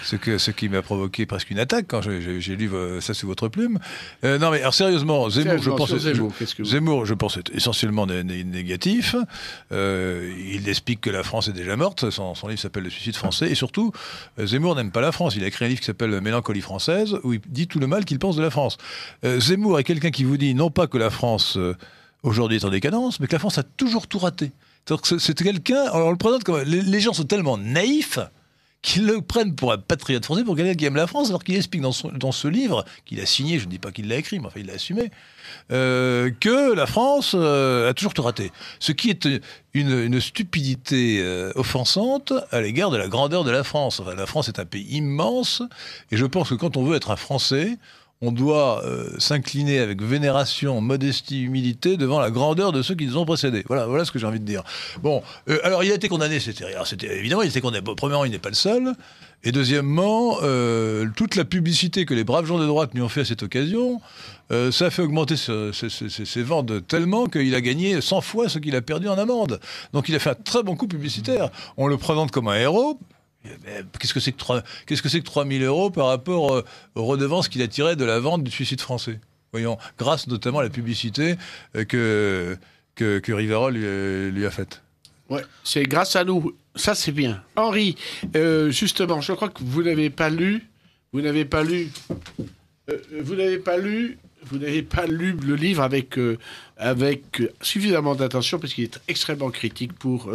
ce qui m'a provoqué presque une attaque quand j'ai lu ça sous votre plume. Non mais alors, sérieusement, Zemmour, je pense, est essentiellement négatif. Il explique que la France est déjà morte, son livre s'appelle « Le suicide français », et surtout, Zemmour n'aime pas la France. Il a écrit un livre qui s'appelle « Mélancolie française », où il dit tout le mal qu'il pense de la France. Zemmour est quelqu'un qui vous dit non pas que la France aujourd'hui est en décadence, mais que la France a toujours tout raté. C'est quelqu'un... On le présente comme... Les gens sont tellement naïfs qu'ils le prennent pour un patriote français, pour quelqu'un qui aime la France, alors qu'il explique dans ce livre, qu'il a signé, je ne dis pas qu'il l'a écrit, mais enfin il l'a assumé, que la France a toujours tout raté. Ce qui est une stupidité offensante à l'égard de la grandeur de la France. Enfin, la France est un pays immense, et je pense que quand on veut être un Français, on doit s'incliner avec vénération, modestie, humilité devant la grandeur de ceux qui nous ont précédés. Voilà ce que j'ai envie de dire. Bon, alors il a été condamné, évidemment, il a été condamné. Premièrement, il n'est pas le seul. Et deuxièmement, toute la publicité que les braves gens de droite lui ont fait à cette occasion, ça a fait augmenter ses ventes tellement qu'il a gagné 100 fois ce qu'il a perdu en amende. Donc il a fait un très bon coup publicitaire. On le présente comme un héros. Qu'est-ce que c'est que 3 000 euros par rapport aux redevances qu'il a tirées de la vente du suicide français? Voyons, grâce notamment à la publicité que Rivarol lui a faite. Ouais, c'est grâce à nous. Ça, c'est bien. Henri, justement, je crois que vous n'avez pas lu le livre avec suffisamment d'attention, parce qu'il est extrêmement critique pour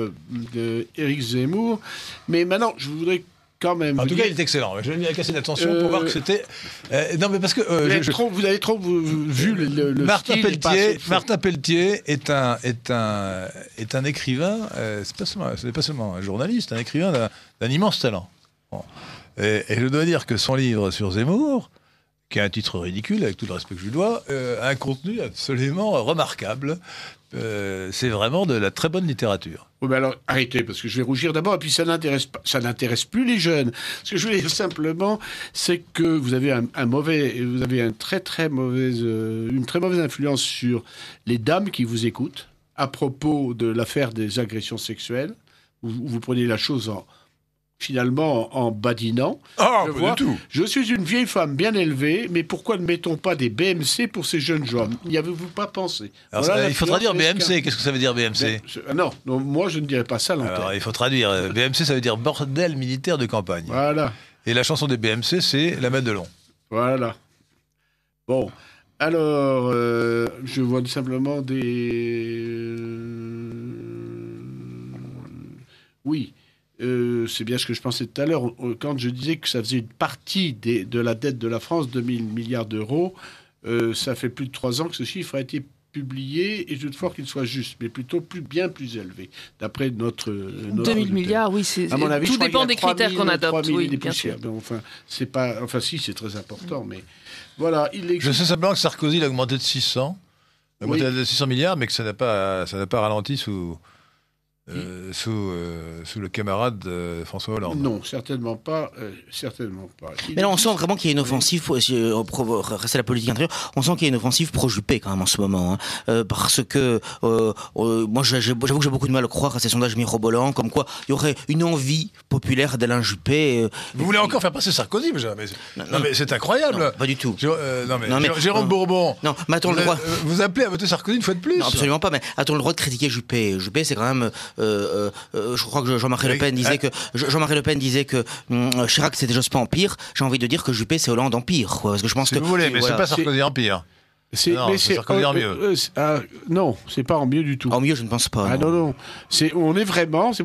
Éric Zemmour. Mais maintenant, je voudrais quand même... En tout cas, il est excellent. Je vais lui casser l'attention pour voir que c'était... non, mais parce que... Vous avez trop vu le Martin Peltier est un écrivain, ce n'est pas seulement un journaliste, un écrivain d'un immense talent. Bon. Et je dois dire que son livre sur Zemmour... qui a un titre ridicule, avec tout le respect que je lui dois, un contenu absolument remarquable. C'est vraiment de la très bonne littérature. Oui, mais alors arrêtez, parce que je vais rougir d'abord, et puis ça n'intéresse plus les jeunes. Ce que je veux dire simplement, c'est que vous avez une très mauvaise influence sur les dames qui vous écoutent, à propos de l'affaire des agressions sexuelles, où vous prenez la chose finalement en badinant. Ah, pas du tout. Je suis une vieille femme bien élevée, mais pourquoi ne mettons pas des BMC pour ces jeunes gens? N'y avez-vous pas pensé? Alors, voilà, il faut traduire BMC. Qu'est-ce que ça veut dire BMC? Non, moi je ne dirais pas ça. Alors, il faut traduire. BMC, ça veut dire bordel militaire de campagne. Voilà. Et la chanson des BMC, c'est La Madelon. Voilà. Bon, alors, je vois tout simplement des... Oui. C'est bien ce que je pensais tout à l'heure, quand je disais que ça faisait une partie de la dette de la France, 2 000 milliards d'euros, ça fait plus de 3 ans que ce chiffre a été publié, et je doute fort qu'il soit juste, mais plutôt bien plus élevé, d'après notre 2 000 milliards, oui, c'est... À mon avis, tout dépend des critères qu'on adopte. Oui, bien sûr. Mais enfin, c'est pas... Enfin, si, c'est très important, mais... Voilà, je sais simplement que Sarkozy l'a augmenté de 600, de 600 milliards, mais que ça n'a pas ralenti sous le camarade François Hollande. Non, certainement pas. Mais là, on sent vraiment qu'il y a une offensive, pour rester la politique intérieure, on sent qu'il y a une offensive pro-Juppé quand même en ce moment. Hein, parce que moi, j'avoue que j'ai beaucoup de mal à croire à ces sondages mirobolants, comme quoi il y aurait une envie populaire d'Alain Juppé. Vous voulez encore faire passer Sarkozy? Mais c'est incroyable. Non, pas du tout. Jérôme Bourbon. Non, mais a-t-on le droit... Vous appelez à voter Sarkozy une fois de plus? Non, absolument pas. Mais a-t-on le droit de critiquer Juppé? Juppé, c'est quand même... je crois que Jean-Marie Le Pen disait que Chirac c'était Jospin en pire. J'ai envie de dire que Juppé c'est Hollande en pire, quoi, parce que je pense vous voulez, mais voilà. C'est pas Sarkozy en pire. C'est Sarkozy en mieux. Non, c'est pas en mieux du tout. En mieux, je ne pense pas. Ah non. C'est pour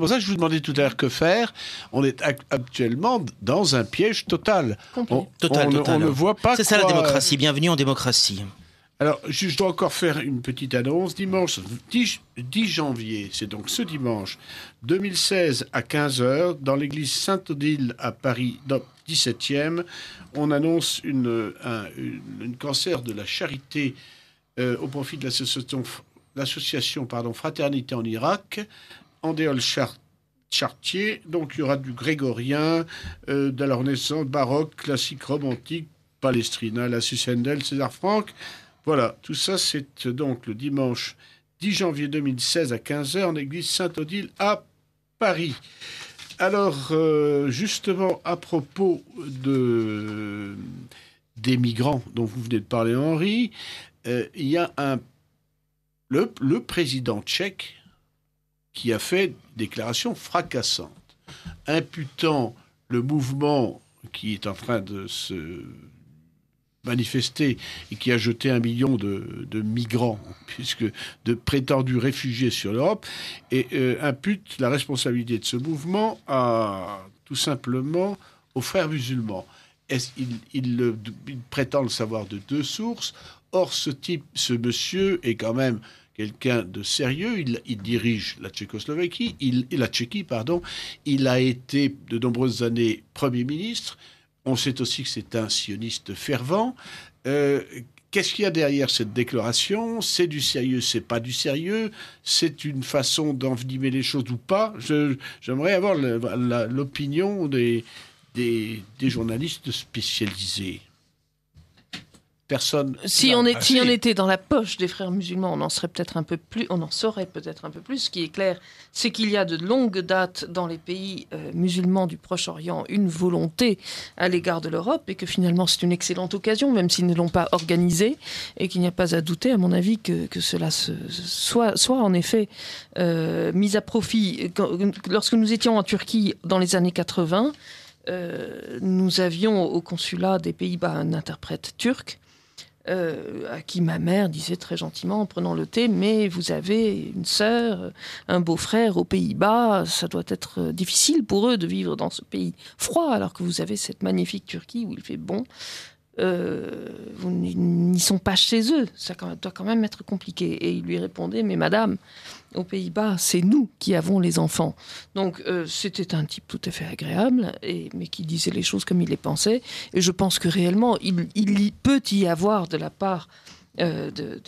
ça que je vous demandais tout à l'heure que faire. On est actuellement dans un piège total. On ne voit pas. C'est ça la démocratie. Bienvenue en démocratie. Alors, je dois encore faire une petite annonce. Dimanche 10 janvier, c'est donc ce dimanche, 2016 à 15h, dans l'église Sainte-Odile à Paris, 17e, on annonce un concert de la charité au profit de l'association Fraternité en Irak, Andéol Chartier. Donc, il y aura du grégorien, de la Renaissance, baroque, classique, romantique, Palestrina, Lassus Händel, César Franck. Voilà, tout ça, c'est donc le dimanche 10 janvier 2016 à 15h en église Sainte-Odile à Paris. Alors, justement, à propos des migrants dont vous venez de parler, Henri, il y a le président tchèque qui a fait une déclaration fracassante, imputant le mouvement qui est en train de se... manifesté et qui a jeté 1 million de migrants, puisque de prétendus réfugiés sur l'Europe, et impute la responsabilité de ce mouvement à tout simplement aux frères musulmans. Il prétend le savoir de deux sources. Or, ce monsieur est quand même quelqu'un de sérieux. Il dirige la Tchécoslovaquie, la Tchéquie. Il a été de nombreuses années Premier ministre. On sait aussi que c'est un sioniste fervent. Qu'est-ce qu'il y a derrière cette déclaration? C'est du sérieux, c'est pas du sérieux? C'est une façon d'envenimer les choses ou pas? J'aimerais avoir l'opinion des journalistes spécialisés. Personne. Si on était dans la poche des frères musulmans, on en saurait peut-être un peu plus. Ce qui est clair, c'est qu'il y a de longue date dans les pays musulmans du Proche-Orient une volonté à l'égard de l'Europe et que finalement c'est une excellente occasion, même s'ils ne l'ont pas organisée, et qu'il n'y a pas à douter, à mon avis, que cela soit en effet mis à profit. Lorsque nous étions en Turquie dans les années 80, nous avions au consulat des Pays-Bas un interprète turc, à qui ma mère disait très gentiment en prenant le thé, mais vous avez une sœur, un beau-frère aux Pays-Bas, ça doit être difficile pour eux de vivre dans ce pays froid, alors que vous avez cette magnifique Turquie où il fait bon. Vous n'y sont pas chez eux, ça doit quand même être compliqué. Et il lui répondait, mais madame, aux Pays-Bas, c'est nous qui avons les enfants. Donc c'était un type tout à fait agréable, mais qui disait les choses comme il les pensait. Et je pense que réellement, il peut y avoir de la part de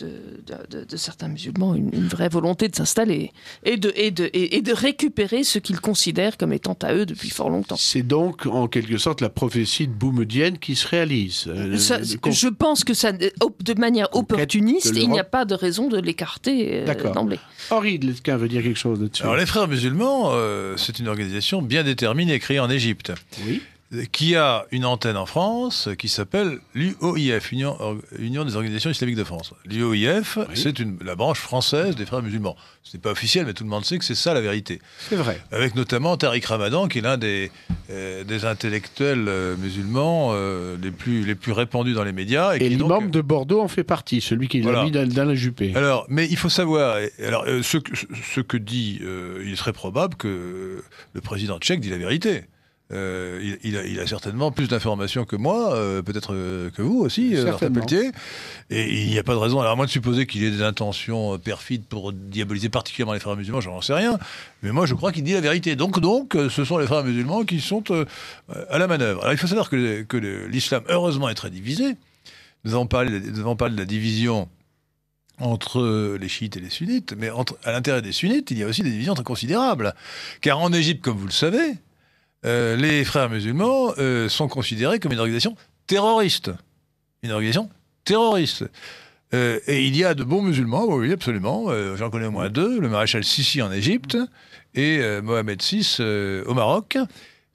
certains musulmans une vraie volonté de s'installer et de récupérer ce qu'ils considèrent comme étant à eux depuis fort longtemps. C'est donc en quelque sorte la prophétie de Boumedienne qui se réalise. Je pense que ça, de manière opportuniste, il n'y a pas de raison de l'écarter d'emblée. Henri de Lesquen veut dire quelque chose là-dessus. Alors les frères musulmans, c'est une organisation bien déterminée, créée en Égypte. Oui. Qui a une antenne en France qui s'appelle l'UOIF, Union des Organisations Islamiques de France. L'UOIF, oui. C'est la branche française des frères musulmans. Ce n'est pas officiel, mais tout le monde sait que c'est ça la vérité. C'est vrai. Avec notamment Tariq Ramadan, qui est l'un des intellectuels musulmans les plus répandus dans les médias. Et l'imam de Bordeaux en fait partie, celui qui l'a mis dans la Juppé. Alors, mais il faut savoir, ce que dit, il serait probable que le président tchèque dit la vérité. Il a certainement plus d'informations que moi, peut-être que vous aussi, Martin Peltier. Et il n'y a pas de raison, alors à moins de supposer qu'il ait des intentions perfides pour diaboliser particulièrement les frères musulmans, j'en sais rien, mais moi je crois qu'il dit la vérité. Donc ce sont les frères musulmans qui sont à la manœuvre. Alors il faut savoir que l'islam, heureusement, est très divisé. Nous avons parlé de la division entre les chiites et les sunnites, mais à l'intérieur des sunnites, il y a aussi des divisions très considérables. Car en Égypte, comme vous le savez, les frères musulmans sont considérés comme une organisation terroriste. Une organisation terroriste. Et il y a de bons musulmans, oui, absolument. J'en connais au moins deux, le maréchal Sisi en Égypte et Mohamed VI au Maroc.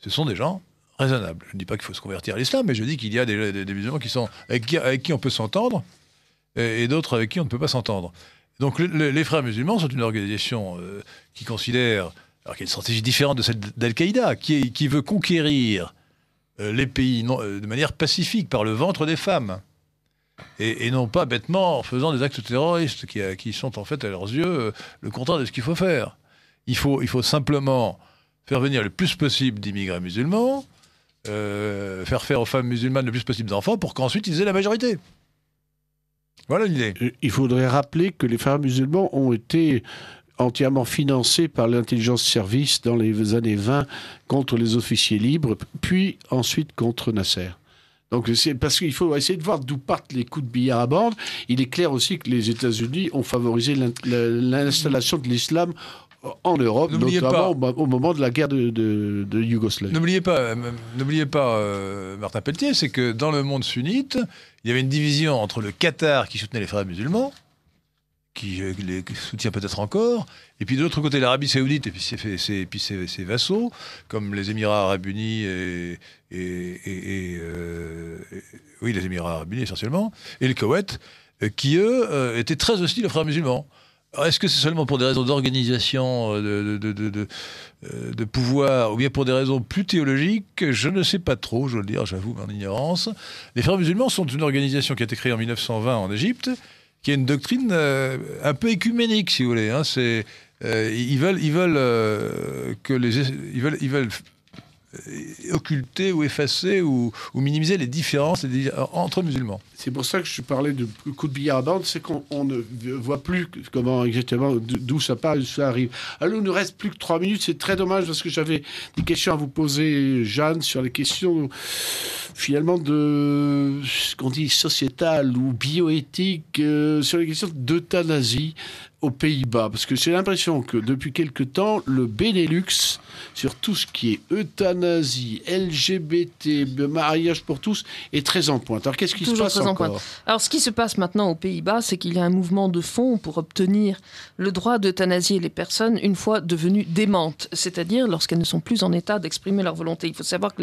Ce sont des gens raisonnables. Je ne dis pas qu'il faut se convertir à l'islam, mais je dis qu'il y a des musulmans qui sont, avec qui on peut s'entendre et d'autres avec qui on ne peut pas s'entendre. Donc les frères musulmans sont une organisation qui considère... Alors qu'il y a une stratégie différente de celle d'Al-Qaïda, qui veut conquérir les pays de manière pacifique, par le ventre des femmes, et non pas bêtement en faisant des actes terroristes, qui sont en fait à leurs yeux le contraire de ce qu'il faut faire. Il faut simplement faire venir le plus possible d'immigrés musulmans, faire faire aux femmes musulmanes le plus possible d'enfants, pour qu'ensuite ils aient la majorité. Voilà l'idée. Il faudrait rappeler que les frères musulmans ont été... entièrement financé par l'intelligence service dans les années 20 contre les officiers libres, puis ensuite contre Nasser. Donc c'est parce qu'il faut essayer de voir d'où partent les coups de billard à bande. Il est clair aussi que les États-Unis ont favorisé l'installation de l'islam en Europe, notamment au moment de la guerre de Yougoslavie. N'oubliez pas Martin Peltier, c'est que dans le monde sunnite, il y avait une division entre le Qatar qui soutenait les frères musulmans, qui les soutient peut-être encore, et puis de l'autre côté l'Arabie Saoudite et puis ses vassaux, comme les Émirats Arabes Unis et les Émirats Arabes Unis essentiellement, et le Koweït, qui eux étaient très hostiles aux frères musulmans. Alors est-ce que c'est seulement pour des raisons d'organisation, de pouvoir, ou bien pour des raisons plus théologiques? Je ne sais pas trop, je dois le dire, j'avoue mon ignorance. Les frères musulmans sont une organisation qui a été créée en 1920 en Égypte, qui a une doctrine un peu écuménique, si vous voulez. Ils veulent occulter ou effacer ou minimiser les différences entre musulmans. C'est pour ça que je parlais de coup de billard à bande, c'est qu'on ne voit plus comment exactement d'où ça part, d'où ça arrive. Alors, il ne reste plus que 3 minutes, c'est très dommage parce que j'avais des questions à vous poser, Jeanne, sur les questions finalement de ce qu'on dit sociétale ou bioéthique, sur les questions d'euthanasie aux Pays-Bas, parce que j'ai l'impression que depuis quelque temps, le Benelux, sur tout ce qui est euthanasie, LGBT, mariage pour tous, est très en pointe. Alors qu'est-ce qui se passe encore ? Alors ce qui se passe maintenant aux Pays-Bas, c'est qu'il y a un mouvement de fond pour obtenir le droit d'euthanasier les personnes une fois devenues démentes, c'est-à-dire lorsqu'elles ne sont plus en état d'exprimer leur volonté. Il faut savoir que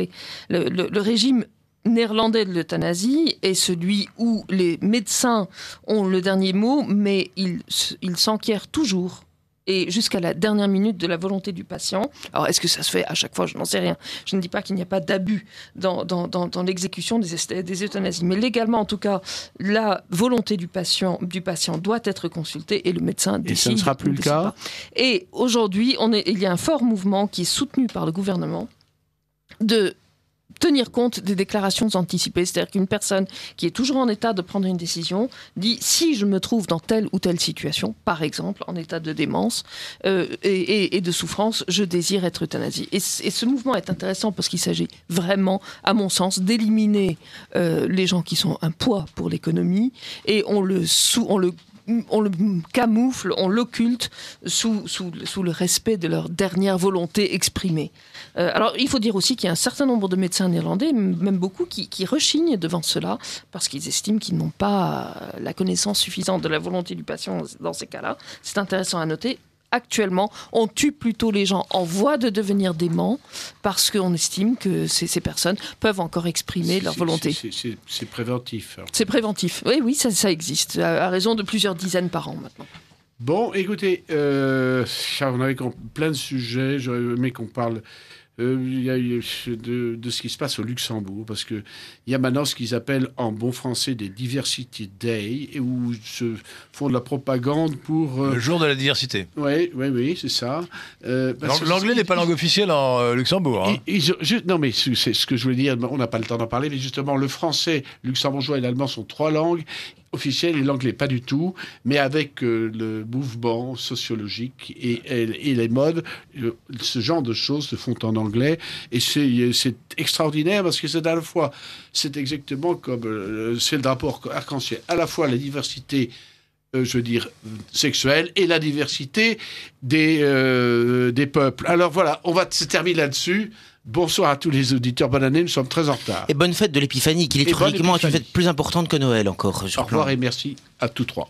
le régime néerlandais de l'euthanasie est celui où les médecins ont le dernier mot, mais ils s'enquièrent toujours et jusqu'à la dernière minute de la volonté du patient. Alors, est-ce que ça se fait à chaque fois? Je n'en sais rien. Je ne dis pas qu'il n'y a pas d'abus dans l'exécution des euthanasies. Mais légalement, en tout cas, la volonté du patient doit être consultée et le médecin décide. Et ça ne sera plus le cas. Et aujourd'hui, il y a un fort mouvement qui est soutenu par le gouvernement de tenir compte des déclarations anticipées, c'est-à-dire qu'une personne qui est toujours en état de prendre une décision dit « si je me trouve dans telle ou telle situation, par exemple en état de démence et de souffrance, je désire être euthanasie ». Et ce mouvement est intéressant parce qu'il s'agit vraiment, à mon sens, d'éliminer les gens qui sont un poids pour l'économie et on le camoufle, on l'occulte sous le respect de leur dernière volonté exprimée. Alors, il faut dire aussi qu'il y a un certain nombre de médecins néerlandais, même beaucoup, qui rechignent devant cela, parce qu'ils estiment qu'ils n'ont pas la connaissance suffisante de la volonté du patient dans ces cas-là. C'est intéressant à noter. Actuellement, on tue plutôt les gens en voie de devenir déments parce qu'on estime que ces personnes peuvent encore exprimer leur volonté. C'est préventif. C'est préventif. Oui, oui, ça existe, à raison de plusieurs dizaines par an maintenant. Bon, écoutez, on avait plein de sujets, j'aurais aimé qu'on parle de ce qui se passe au Luxembourg, parce qu'il y a maintenant ce qu'ils appellent en bon français des Diversity Day, où se font de la propagande pour... Le jour de la diversité. Oui, c'est ça. L'anglais n'est pas langue officielle en Luxembourg. Hein. Non, mais c'est ce que je voulais dire, on n'a pas le temps d'en parler, mais justement, le français, le luxembourgeois et l'allemand sont 3 langues officielles, et l'anglais pas du tout, mais avec le mouvement sociologique et les modes, ce genre de choses se font en anglais, et c'est extraordinaire parce que c'est à la fois, c'est exactement comme c'est le rapport arc-en-ciel, à la fois la diversité sexuelle et la diversité des peuples. Alors voilà, on va se terminer là-dessus. Bonsoir à tous les auditeurs, bonne année, nous sommes très en retard. Et bonne fête de l'Épiphanie, qui est historiquement une fête plus importante que Noël encore. Au revoir et merci à tous 3.